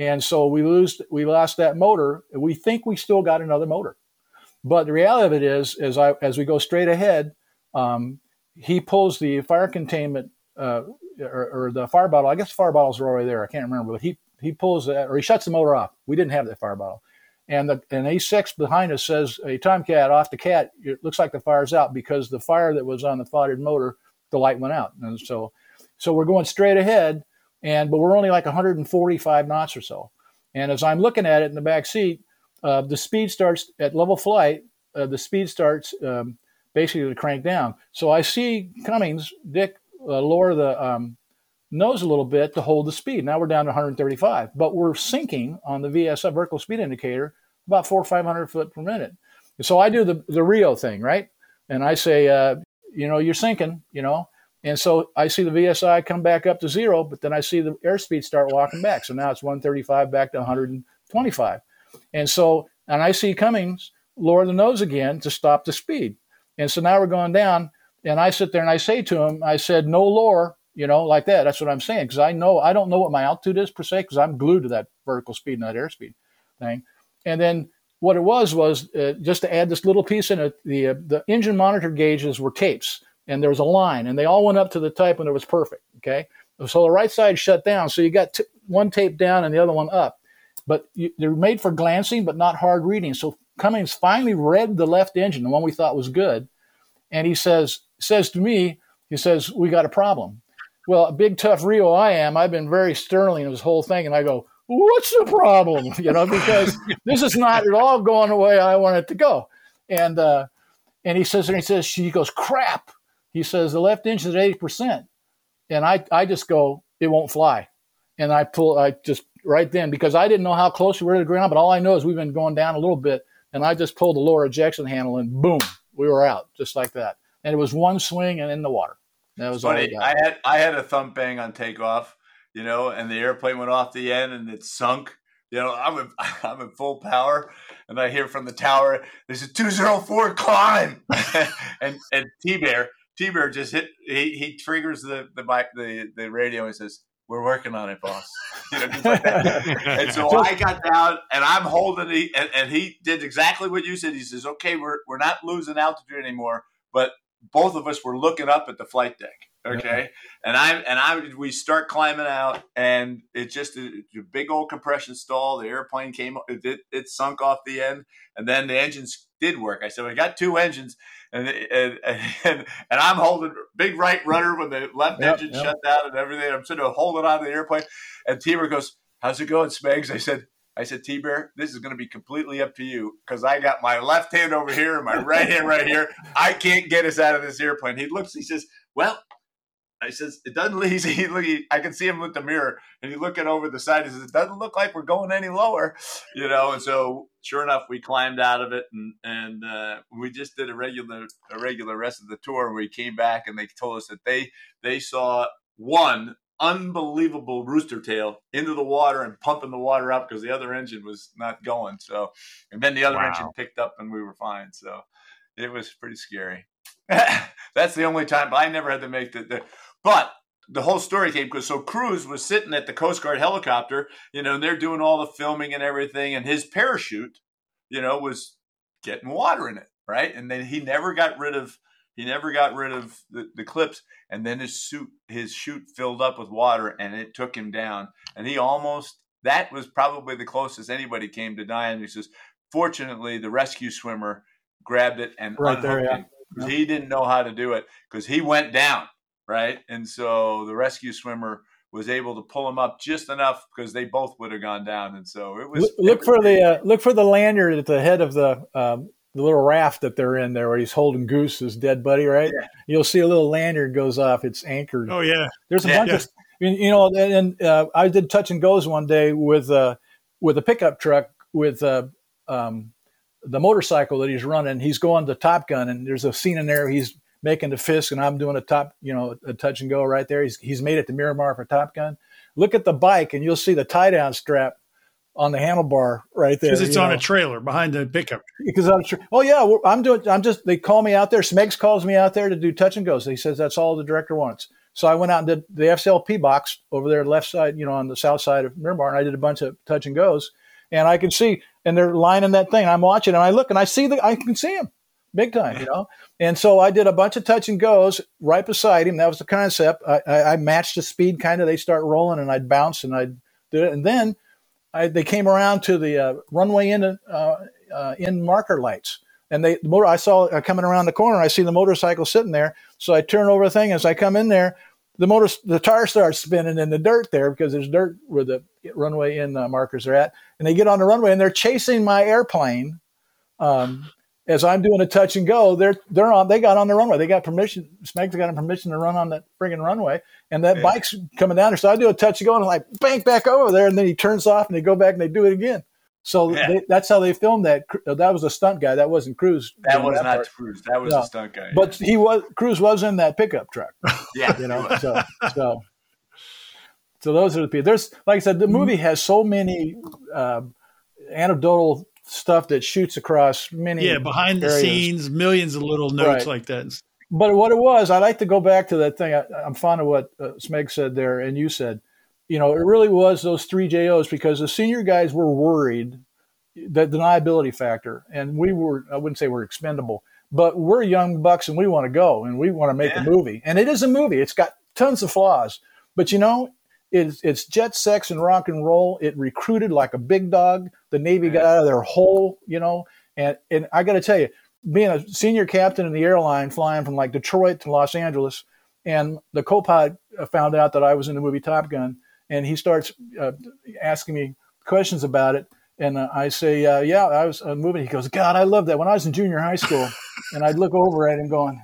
And so we lost that motor. We think we still got another motor, but the reality of it is, as we go straight ahead. He pulls the fire containment or the fire bottle. I guess fire bottles were already there. I can't remember, but he pulls that, or he shuts the motor off. We didn't have that fire bottle, and an A6 behind us says a Tomcat off the cat. It looks like the fire's out because the fire that was on the fodded motor, the light went out, and so we're going straight ahead, but we're only like 145 knots or so. And as I'm looking at it in the back seat, the speed starts at level flight. The speed starts. Basically to crank down. So I see Cummings, Dick, lower the nose a little bit to hold the speed. Now we're down to 135, but we're sinking on the VSI, vertical speed indicator, about 400 or 500 foot per minute. And so I do the Rio thing, right? And I say, you're sinking, And so I see the VSI come back up to zero, but then I see the airspeed start walking back. So now it's 135 back to 125. And I see Cummings lower the nose again to stop the speed. And so now we're going down, and I sit there and I say to him, I said, no lore, like that. That's what I'm saying, because I don't know what my altitude is per se, because I'm glued to that vertical speed and that airspeed thing. And then what it was just to add this little piece in it, the engine monitor gauges were tapes, and there was a line, and they all went up to the type when it was perfect, okay? So the right side shut down, so you got one tape down and the other one up. But they're made for glancing but not hard reading, so Cummings finally read the left engine, the one we thought was good, and he says to me, we got a problem. Well, a big, tough Rio I am. I've been very sternly in this whole thing, and I go, what's the problem? Because this is not at all going the way I want it to go. And he says, she goes, crap. He says, the left engine is 80%. And I just go, it won't fly. And I just right then, because I didn't know how close we were to the ground, but all I know is we've been going down a little bit. And I just pulled the lower ejection handle, and boom, we were out, just like that. And it was one swing and in the water. That was funny. I had a thump bang on takeoff, and the airplane went off the end and it sunk. I'm in full power, and I hear from the tower, "There's a 204 climb," and T-Bear just hit. He triggers the radio and says, "We're working on it, boss." Just like that. And so I got down, and I'm holding it, and he did exactly what you said. He says, "Okay, we're not losing altitude anymore," but both of us were looking up at the flight deck. Okay. And we start climbing out, and it's just a big old compression stall. The airplane it sunk off the end, and then the engines did work. I said, well, I got two engines, and I'm holding big right rudder when the left engine shut down and everything. I'm sort of holding on to the airplane, and T-Bear goes, how's it going, Smegs? I said, T-Bear, this is going to be completely up to you, because I got my left hand over here and my right hand right here. I can't get us out of this airplane. He looks, he says, well, I says, it doesn't look easy. I can see him with the mirror, and he's looking over the side. He says, it doesn't look like we're going any lower, you know. And so, sure enough, we climbed out of it, and we just did a regular rest of the tour. And we came back, and they told us that they saw one unbelievable rooster tail into the water and pumping the water up because the other engine was not going. So, and then the other engine picked up, and we were fine. So, it was pretty scary. That's the only time I never had to make but the whole story came because Cruise was sitting at the Coast Guard helicopter, you know, and they're doing all the filming and everything, and his parachute, you know, was getting water in it, right? And then he never got rid of the clips, and then his chute filled up with water, and it took him down, and that was probably the closest anybody came to dying. He says, fortunately, the rescue swimmer grabbed it and right there, him. Yep. He didn't know how to do it because he went down, right? And so the rescue swimmer was able to pull him up just enough because they both would have gone down. And so it was look for the lanyard at the head of the little raft that they're in there where he's holding Goose, his dead buddy, right? Yeah. You'll see a little lanyard goes off. It's anchored. Oh yeah, there's a bunch of, you know. And I did touch and goes one day with a pickup truck with the motorcycle that he's running. He's going to Top Gun, and there's a scene in there. He's making the fist, and I'm doing a touch and go right there. He's made it to Miramar for Top Gun. Look at the bike, and you'll see the tie down strap on the handlebar right there. Because it's on a trailer behind the pickup. Because they call me out there. Smegs calls me out there to do touch and goes. He says, that's all the director wants. So I went out and did the FCLP box over there, left side, you know, on the south side of Miramar. And I did a bunch of touch and goes, and I can see, and they're lining that thing. I'm watching, and I look, and I can see him big time, you know. And so I did a bunch of touch and goes right beside him. That was the concept. I matched the speed, kind of. They start rolling, and I'd bounce, and I'd do it. And then they came around to the runway in marker lights. And I saw coming around the corner. I see the motorcycle sitting there. So I turn over the thing. As I come in there, the tire starts spinning in the dirt there because there's dirt where the runway in markers are at. And they get on the runway, and they're chasing my airplane. As I'm doing a touch and go, they got on the runway. They got permission. Smegs got permission to run on that friggin' runway. And that bike's coming down there. So I do a touch and go, and I'm like, bank back over there. And then he turns off, and they go back and they do it again. So that's how they filmed that. That was a stunt guy. That wasn't Cruise. That was not Cruise. That was a stunt guy. But Cruise was in that pickup truck. Yeah, you know. So those are the people. There's, like I said, the movie has so many anecdotal stuff that shoots across many. Yeah, behind the scenes, millions of little notes like that. But what it was, I like to go back to that thing. I'm fond of what Smeg said there, and you said. You know, it really was those three JOs because the senior guys were worried that deniability factor, and I wouldn't say we're expendable, but we're young bucks and we want to go and we want to make a movie. And it is a movie. It's got tons of flaws, but you know, it's jet, sex, and rock and roll. It recruited like a big dog. The Navy got out of their hole, you know, and I got to tell you, being a senior captain in the airline flying from like Detroit to Los Angeles, and the co-pilot found out that I was in the movie Top Gun. And he starts asking me questions about it. And I say, yeah, I was moving. He goes, God, I love that. When I was in junior high school, and I'd look over at him going.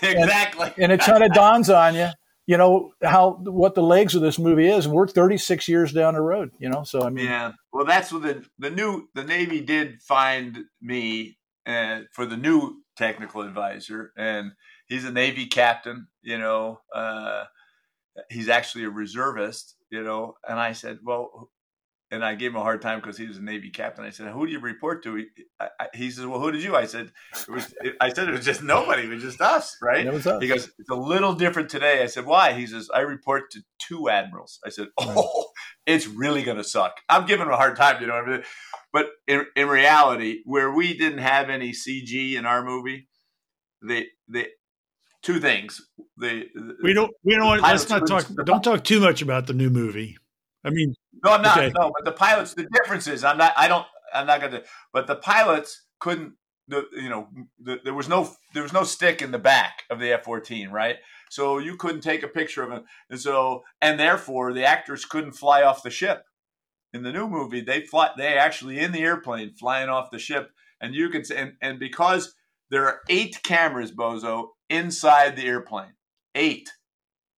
Exactly. And it kind of dawns on you, you know, what the legs of this movie is. And we're 36 years down the road, you know. So, I mean. Yeah. Well, that's what the Navy did find me for the new technical advisor. And he's a Navy captain, you know. He's actually a reservist. You know, and I said, well, and I gave him a hard time because he was a Navy captain. I said, who do you report to? He says, well, who did you? I said, it was just nobody. It was just us, right? It was us. He goes, it's a little different today. I said, why? He says, I report to two admirals. I said, it's really going to suck. I'm giving him a hard time, you know what I mean? But in reality, where we didn't have any CG in our movie, the two things. Let's not talk too much about the new movie. I mean, no, I'm not. Okay. No, but the pilots, the difference is, but the pilots couldn't. There was no stick in the back of the F-14, right? So you couldn't take a picture of it, and therefore the actors couldn't fly off the ship. In the new movie, they actually in the airplane flying off the ship, and you can say, and because there are 8 cameras, Bozo, inside the airplane, 8.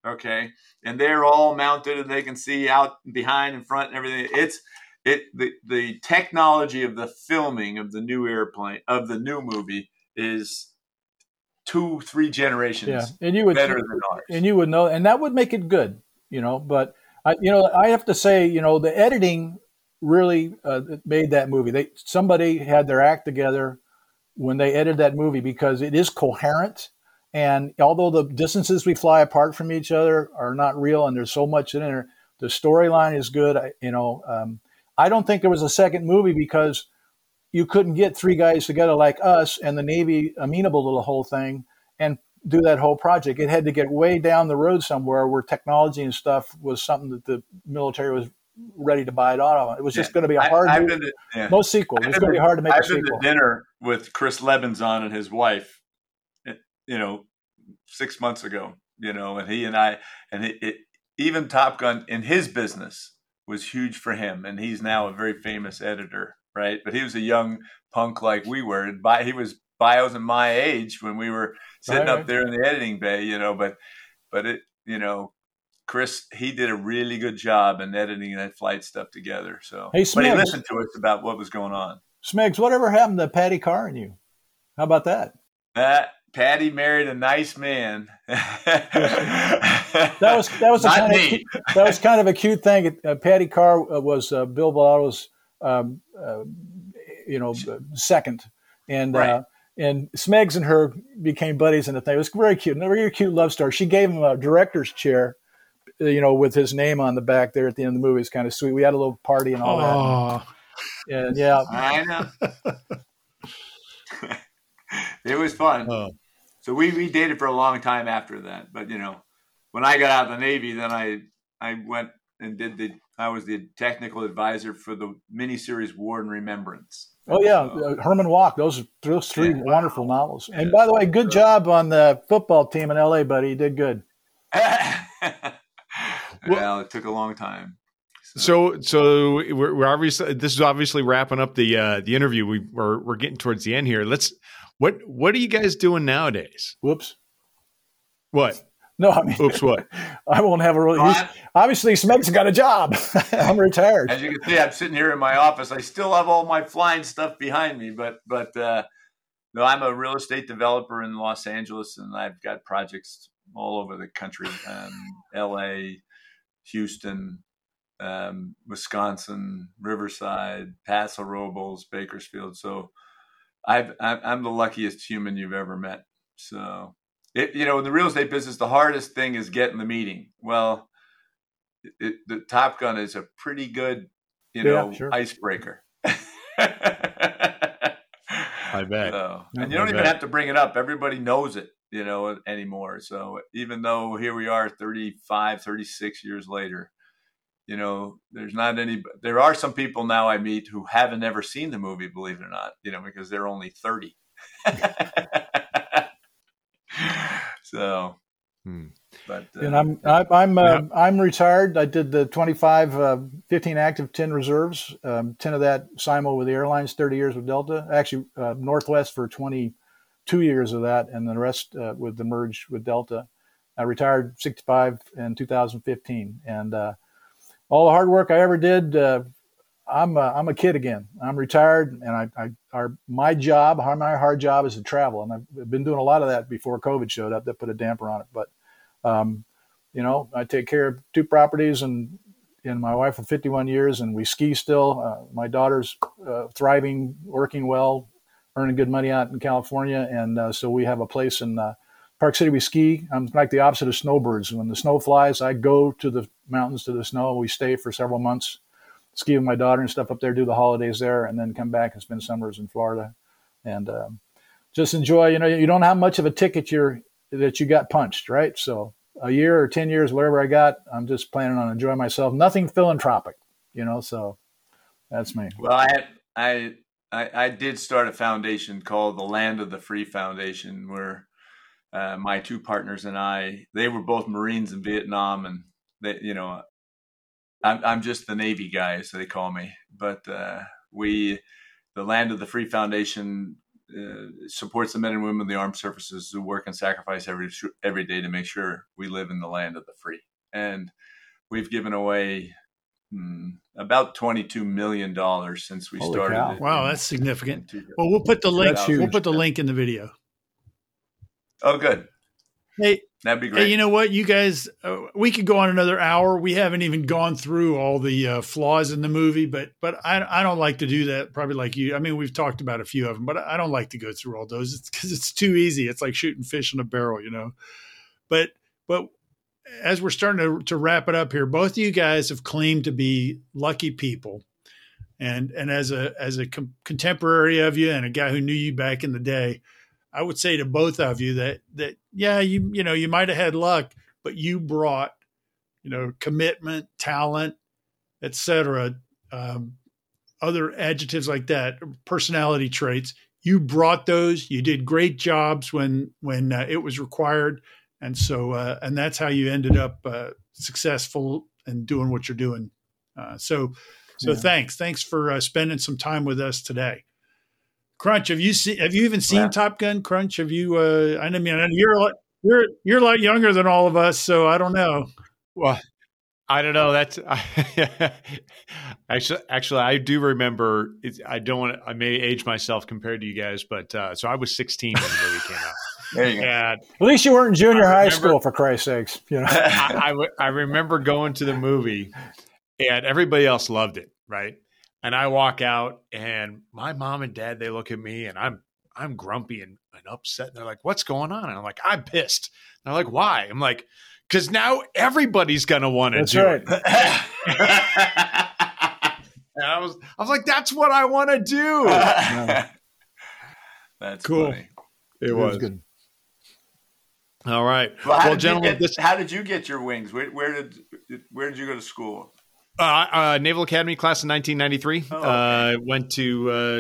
Okay, and they're all mounted, and they can see out behind and front and everything. The technology of the filming of the new airplane of the new movie is 2-3 generations better than ours. And you would know, and that would make it good, But I have to say, the editing really made that movie. Somebody had their act together when they edited that movie, because it is coherent. And although the distances we fly apart from each other are not real, and there's so much in there, the storyline is good. I don't think there was a second movie, because you couldn't get 3 guys together like us and the Navy amenable to the whole thing and do that whole project. It had to get way down the road somewhere where technology and stuff was something that the military was ready to buy it out on. It was just going to be a hard movie. No sequel. It was going to be hard to make a sequel. I've been to dinner with Chris Levinson and his wife, 6 months ago, and he and I, and even Top Gun in his business was huge for him, and he's now a very famous editor, right? But he was a young punk like we were, and he was Bios and my age when we were sitting up there in the editing bay, But Chris, he did a really good job in editing that flight stuff together. So, hey, but he listened to us about what was going on. Smegs, whatever happened to Patty Carr and you? How about that? Patty married a nice man. That was kind of a cute thing. Patty Carr was Bill Bellotto's, second, and Smegs and her became buddies in the thing. It was very cute, a very cute love story. She gave him a director's chair, with his name on the back there at the end of the movie. It's kind of sweet. We had a little party and all that. And, yeah, I know. It was fun. Oh. So we dated for a long time after that. But, when I got out of the Navy, then I went and I was the technical advisor for the miniseries War and Remembrance. Oh, yeah. So, Herman Wouk. Those 3 wonderful novels. And by the way, good job on the football team in L.A., buddy. You did good. Well, it took a long time. So we're obviously, this is obviously wrapping up the interview. We're getting towards the end here. What are you guys doing nowadays? Whoops. What? No, I mean, oops, what? I won't have a really. Obviously, Smeg's got a job. I'm retired. As you can see, I'm sitting here in my office. I still have all my flying stuff behind me, but no, I'm a real estate developer in Los Angeles, and I've got projects all over the country: L.A., Houston, Wisconsin, Riverside, Paso Robles, Bakersfield. So. I'm the luckiest human you've ever met. So, in the real estate business, the hardest thing is getting the meeting. Well, the Top Gun is a pretty good, icebreaker. I bet. So, and you don't even have to bring it up. Everybody knows it, anymore. So even though here we are 35, 36 years later, there are some people now I meet who haven't ever seen the movie, believe it or not, because they're only 30. So, and I'm retired. I did the 25, 15 active, 10 reserves, 10 of that simul with the airlines, 30 years with Delta, actually Northwest for 22 years of that. And the rest with the merge with Delta. I retired 65 in 2015. And, all the hard work I ever did, I'm a kid again. I'm retired, and my hard job is to travel, and I've been doing a lot of that before COVID showed up. That put a damper on it, but I take care of 2 properties and my wife for 51 years, and we ski still. My daughter's thriving, working well, earning good money out in California, and so we have a place in Park City. We ski. I'm like the opposite of snowbirds. When the snow flies, I go to the mountains to the snow. We stay for several months, ski with my daughter and stuff up there, do the holidays there, and then come back and spend summers in Florida, and just enjoy. You don't have much of a ticket. You're that you got punched, right? So a year or 10 years, wherever I got, I'm just planning on enjoying myself. Nothing philanthropic, you know, so that's me. Well, I did start a foundation called the Land of the Free Foundation, where my two partners and I, they were both Marines in Vietnam, and they, you know, I'm just the Navy guy, as they call me. But the Land of the Free Foundation supports the men and women of the armed services who work and sacrifice every day to make sure we live in the land of the free. And we've given away about $22 million since we started. Wow, that's significant. Well, we'll put the link in the video. Oh, good. Hey, that'd be great. Hey, you know what, you guys, we could go on another hour. We haven't even gone through all the flaws in the movie, but I don't like to do that. Probably like you. I mean, we've talked about a few of them, but I don't like to go through all those. It's because it's too easy. It's like shooting fish in a barrel, you know, but as we're starting to wrap it up here, both of you guys have claimed to be lucky people. And as a contemporary of you and a guy who knew you back in the day, I would say to both of you that yeah, you know, you might have had luck, but you brought, you know, commitment, talent, et cetera, other adjectives like that, personality traits. You brought those. You did great jobs when it was required, and so and that's how you ended up successful and doing what you're doing. So yeah. Thanks for spending some time with us today. Crunch, have you even seen Top Gun? Crunch, have you? I mean, you're a lot younger than all of us, so I don't know. Well, I don't know. That's actually, I do remember. I may age myself compared to you guys, but so I was 16 when the movie came out. There you go. At least you weren't in high school, for Christ's sakes. You know, I remember going to the movie, and everybody else loved it, right? And I walk out, and my mom and dad, they look at me, and I'm grumpy and upset. And they're like, "What's going on?" And I'm like, "I'm pissed." And they're like, "Why?" I'm like, "Because now everybody's gonna want to do it." And I was like, "That's what I want to do." Yeah. That's cool. Funny. It was good. All right. Well, gentlemen, how did you get your wings? Where did you go to school? Naval Academy class in 1993. Oh, okay.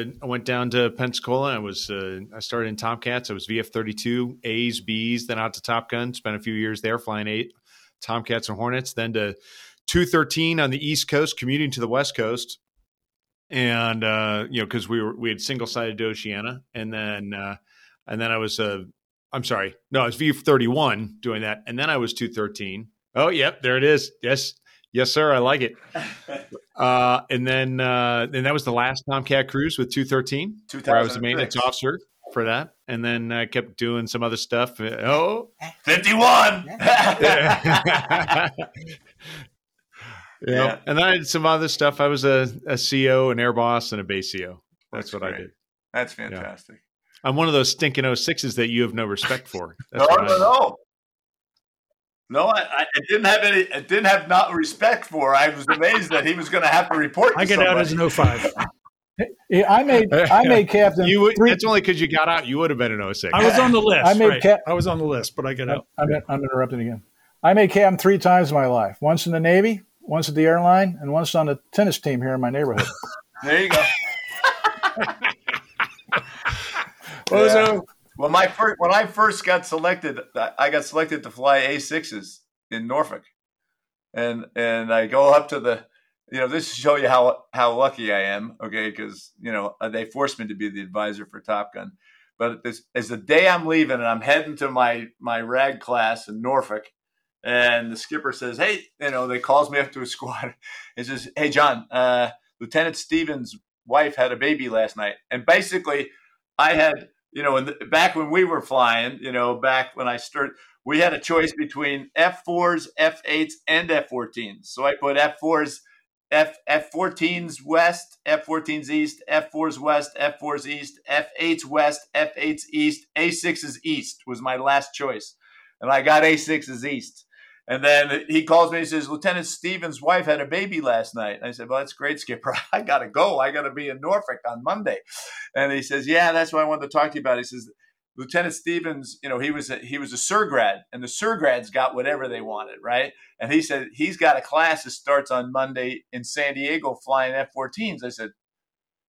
I went down to Pensacola. I started in Tomcats. I was VF-32, A's, B's, then out to Top Gun. Spent a few years there flying 8 Tomcats and Hornets. Then to 213 on the East Coast, commuting to the West Coast, and you know, because we had single sided to Oceana, and then I was I was VF-31 doing that, and then I was 213. Oh, yep, there it is. Yes, sir. I like it. And that was the last Tomcat cruise with 213, where I was the maintenance officer for that. And then I kept doing some other stuff. Oh, 51. Yeah. Yeah. And then I did some other stuff. I was a CO, an air boss, and a base CO. That's what great. I did. That's fantastic. Yeah. I'm one of those stinking 06s that you have no respect for. That's no. No, I didn't have any. I didn't have not respect for. I was amazed that he was going to have to report. I got out as an 05. I made captain. It's only because you got out. You would have been an 06. I was on the list. I was on the list, but I got out. I'm interrupting again. I made captain 3 times in my life. Once in the Navy, once at the airline, and once on the tennis team here in my neighborhood. There you go. Bozo. Well, when I first got selected, I got selected to fly A6s in Norfolk, and I go up to the, you know, this to show you how lucky I am, okay? Because you know they forced me to be the advisor for Top Gun, but it's the day I'm leaving and I'm heading to my rag class in Norfolk, and the skipper says, "Hey, you know," they calls me up to a squad. It says, "Hey, John, Lieutenant Stevens' wife had a baby last night," and basically, I had. You know, back when we were flying, you know, back when I started, we had a choice between F4s, F8s, and F14s. So I put F4s, F14s west, F14s east, F4s west, F4s east, F8s west, F8s east, A6s east was my last choice. And I got A6s east. And then he calls me and says, "Lieutenant Stevens' wife had a baby last night." And I said, "Well, that's great, Skipper. I got to go. I got to be in Norfolk on Monday." And he says, "Yeah, that's what I wanted to talk to you about." He says, Lieutenant Stevens, you know, he was a surgrad, and the surgrads got whatever they wanted, right? And he said he's got a class that starts on Monday in San Diego flying F-14s. I said,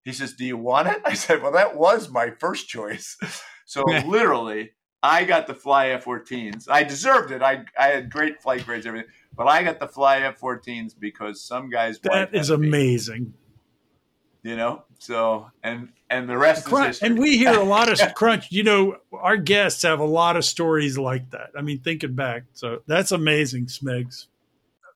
he says, do you want it? I said, well, that was my first choice. So literally, I got to fly F-14s. I deserved it. I had great flight grades, everything, but I got to fly F-14s because some guys. That is amazing. You know, so and the rest crunch, is history. And we hear a lot of crunch. You know, our guests have a lot of stories like that. I mean, thinking back, so that's amazing, Smegs.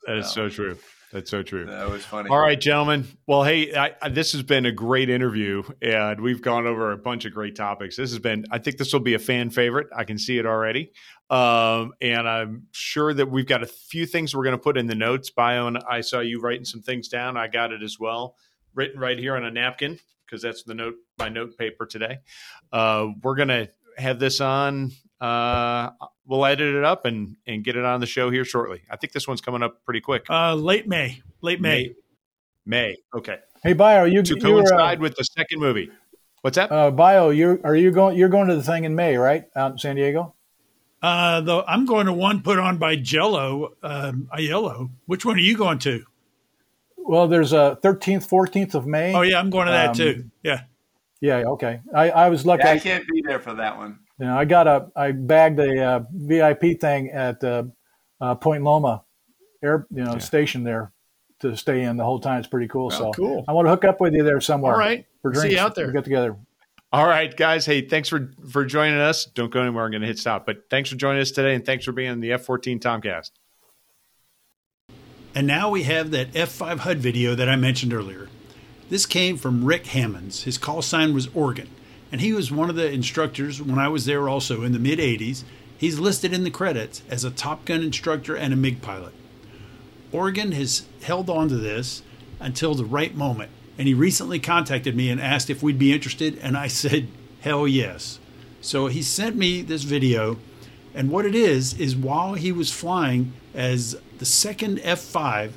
That is so true. That's so true. That was funny. All right, gentlemen. Well, hey, this has been a great interview, and we've gone over a bunch of great topics. This has been, I think this will be a fan favorite. I can see it already. And I'm sure that we've got a few things we're going to put in the notes. Bio, and I saw you writing some things down. I got it as well. Written right here on a napkin, because that's my note paper today. We're going to have this on. We'll edit it up and get it on the show here shortly. I think this one's coming up pretty quick. Late May. Okay. Hey, Bio, you coincide with the second movie. What's that? Bio, you're going to the thing in May, right? Out in San Diego? Though I'm going to one put on by Jello Aiello. Which one are you going to? Well, there's a 13th, 14th of May. Oh, yeah, I'm going to that too. Yeah. Yeah, okay. I was lucky. Yeah, I can't be there for that one. You know, I bagged a VIP thing at Point Loma station there to stay in the whole time. It's pretty cool. Well, so cool. I want to hook up with you there somewhere. All right. For drinks. See you out there. We'll get together. All right, guys. Hey, thanks for joining us. Don't go anywhere. I'm going to hit stop. But thanks for joining us today, and thanks for being on the F-14 Tomcast. And now we have that F-5 HUD video that I mentioned earlier. This came from Rick Hammonds. His call sign was Oregon, and he was one of the instructors when I was there also in the mid-'80s. He's listed in the credits as a Top Gun instructor and a MiG pilot. Oregon has held on to this until the right moment, and he recently contacted me and asked if we'd be interested, and I said, hell yes. So he sent me this video, and what it is while he was flying as the second F-5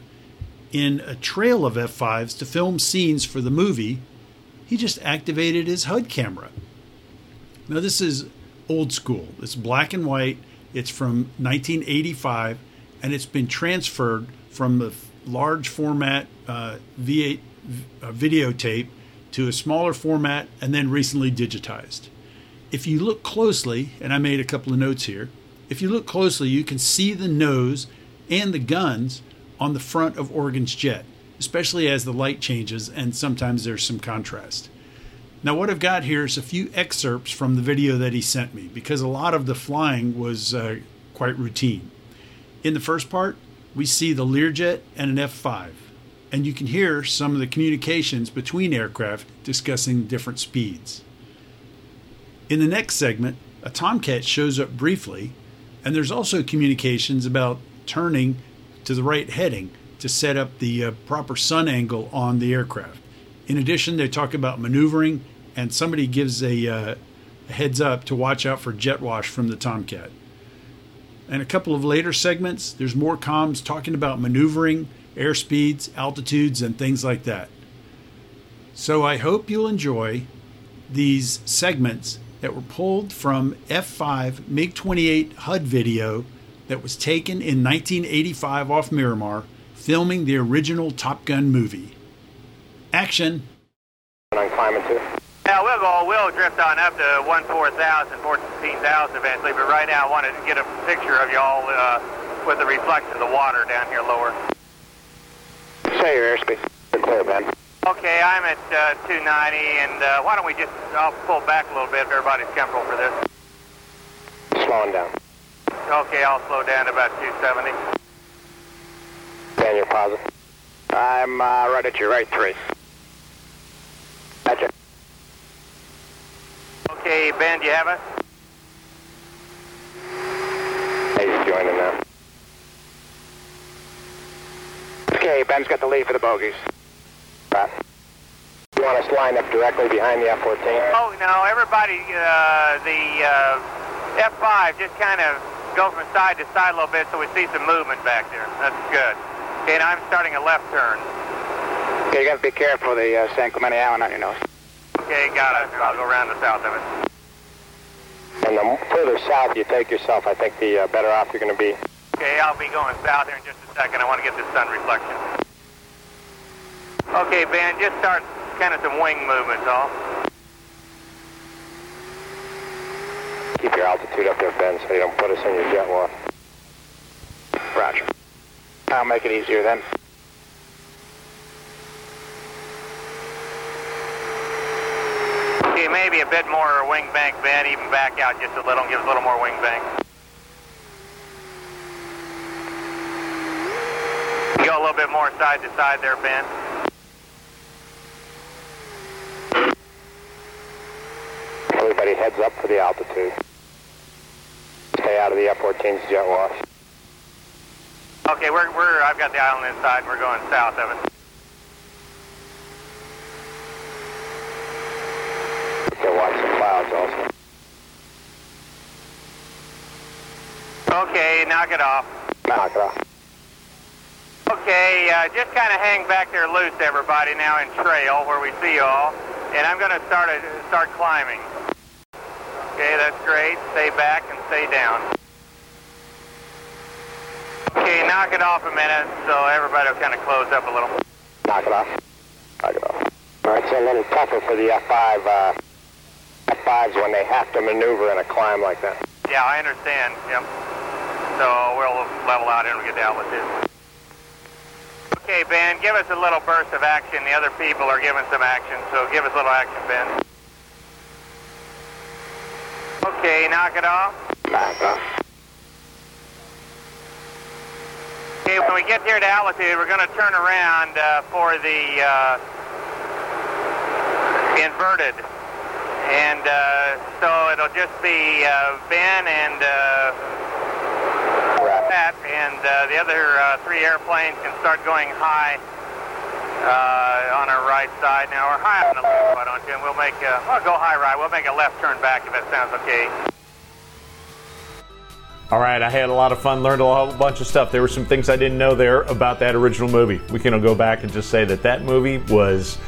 in a trail of F-5s to film scenes for the movie, he just activated his HUD camera. Now this is old school. It's black and white. It's from 1985, and it's been transferred from the large format V8 videotape to a smaller format and then recently digitized. If you look closely, and I made a couple of notes here, if you look closely, you can see the nose and the guns on the front of Oregon's jet, especially as the light changes and sometimes there's some contrast. Now what I've got here is a few excerpts from the video that he sent me, because a lot of the flying was quite routine. In the first part, we see the Learjet and an F-5, and you can hear some of the communications between aircraft discussing different speeds. In the next segment, a Tomcat shows up briefly, and there's also communications about turning to the right heading to set up the proper sun angle on the aircraft. In addition, they talk about maneuvering, and somebody gives a heads up to watch out for jet wash from the Tomcat. And a couple of later segments, there's more comms talking about maneuvering, airspeeds, altitudes, and things like that. So I hope you'll enjoy these segments that were pulled from F-5 MiG-28 HUD video that was taken in 1985 off Miramar, filming the original Top Gun movie. Action. On climbing too. Yeah, we'll drift on up to 14,000 eventually, but right now I wanted to get a picture of y'all with the reflection of the water down here lower. Say your airspeed. You're clear, Ben. Okay, I'm at 290, and why don't we just, I'll pull back a little bit if everybody's comfortable for this. Slowing down. Okay, I'll slow down to about 270. Daniel, positive. I'm right at your right three. Gotcha. Okay, Ben, do you have us? He's joining now. Okay, Ben's got the lead for the bogeys. You want us lined up directly behind the F-14? Oh, no, everybody, the F-5 just kind of go from side to side a little bit so we see some movement back there. That's good. Okay, now I'm starting a left turn. Okay, you got to be careful the San Clemente Island on your nose. Okay, got it. I'll go around the south of it. And and the further south you take yourself, I think the better off you're going to be. Okay, I'll be going south here in just a second. I want to get this sun reflection. Okay, Ben, just start kind of some wing movements off. Keep your altitude up there, Ben, so you don't put us in your jet wash. Roger. I'll make it easier then. Okay, maybe a bit more wing bank, Ben, even back out just a little, give us a little more wing bank. Go a little bit more side to side there, Ben. Everybody heads up for the altitude. Stay out of the F-14's jet wash. Okay, I've got the island inside, and we're going south of it. Still watch the clouds also. Okay, knock it off. Knock it off. Okay, just kind of hang back there loose, everybody, now in trail where we see you all. And I'm going to start climbing. Okay, that's great. Stay back and stay down. Okay, knock it off a minute, so everybody will kind of close up a little. Knock it off. Knock it off. All right, it's a little tougher for the F-5. F-5s when they have to maneuver in a climb like that. Yeah, I understand. Yep. So we'll level out and we'll get the outlet too. Okay, Ben, give us a little burst of action. The other people are giving some action, so give us a little action, Ben. Okay, knock it off. Knock it off. Okay, when we get here to altitude, we're going to turn around for the inverted. And so it'll just be Ben and Pat, and the other three airplanes can start going high on our right side. Now, we're high on the left, why don't you? And we'll go high right. We'll make a left turn back if that sounds okay. All right, I had a lot of fun, learned a whole bunch of stuff. There were some things I didn't know there about that original movie. We can go back and just say that movie was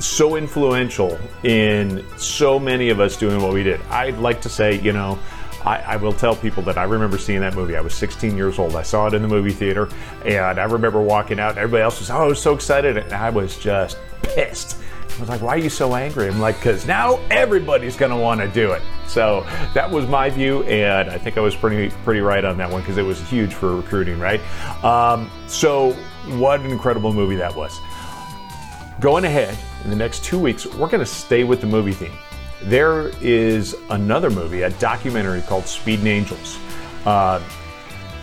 so influential in so many of us doing what we did. I'd like to say, you know, I will tell people that I remember seeing that movie. I was 16 years old. I saw it in the movie theater, and I remember walking out, and everybody else was, I was so excited, and I was just pissed. I was like, why are you so angry? I'm like, because now everybody's going to want to do it. So that was my view, and I think I was pretty right on that one because it was huge for recruiting, right? So what an incredible movie that was. Going ahead, in the next 2 weeks, we're going to stay with the movie theme. There is another movie, a documentary called Speed and Angels.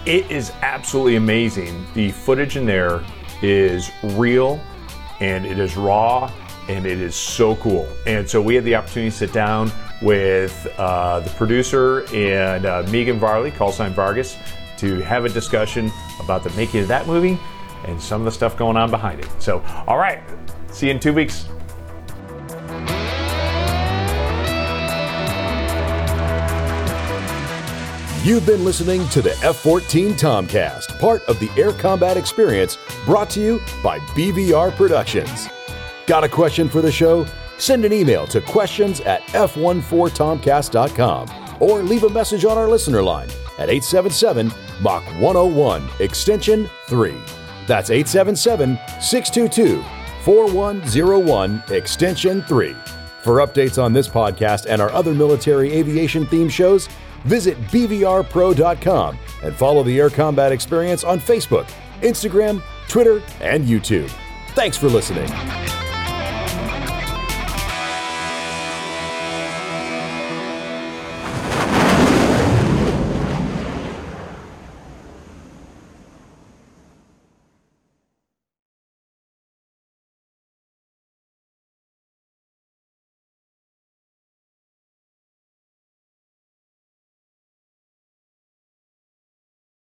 It is absolutely amazing. The footage in there is real, and it is raw, and it is so cool. And so we had the opportunity to sit down with the producer and Megan Varley, callsign Vargas, to have a discussion about the making of that movie and some of the stuff going on behind it. So, all right, see you in 2 weeks. You've been listening to the F-14 Tomcast, part of the Air Combat Experience, brought to you by BVR Productions. Got a question for the show? Send an email to questions@f14tomcast.com or leave a message on our listener line at 877-MACH-101, extension 3. That's 877-622-4101, extension 3. For updates on this podcast and our other military aviation-themed shows, visit bvrpro.com and follow the Air Combat Experience on Facebook, Instagram, Twitter, and YouTube. Thanks for listening.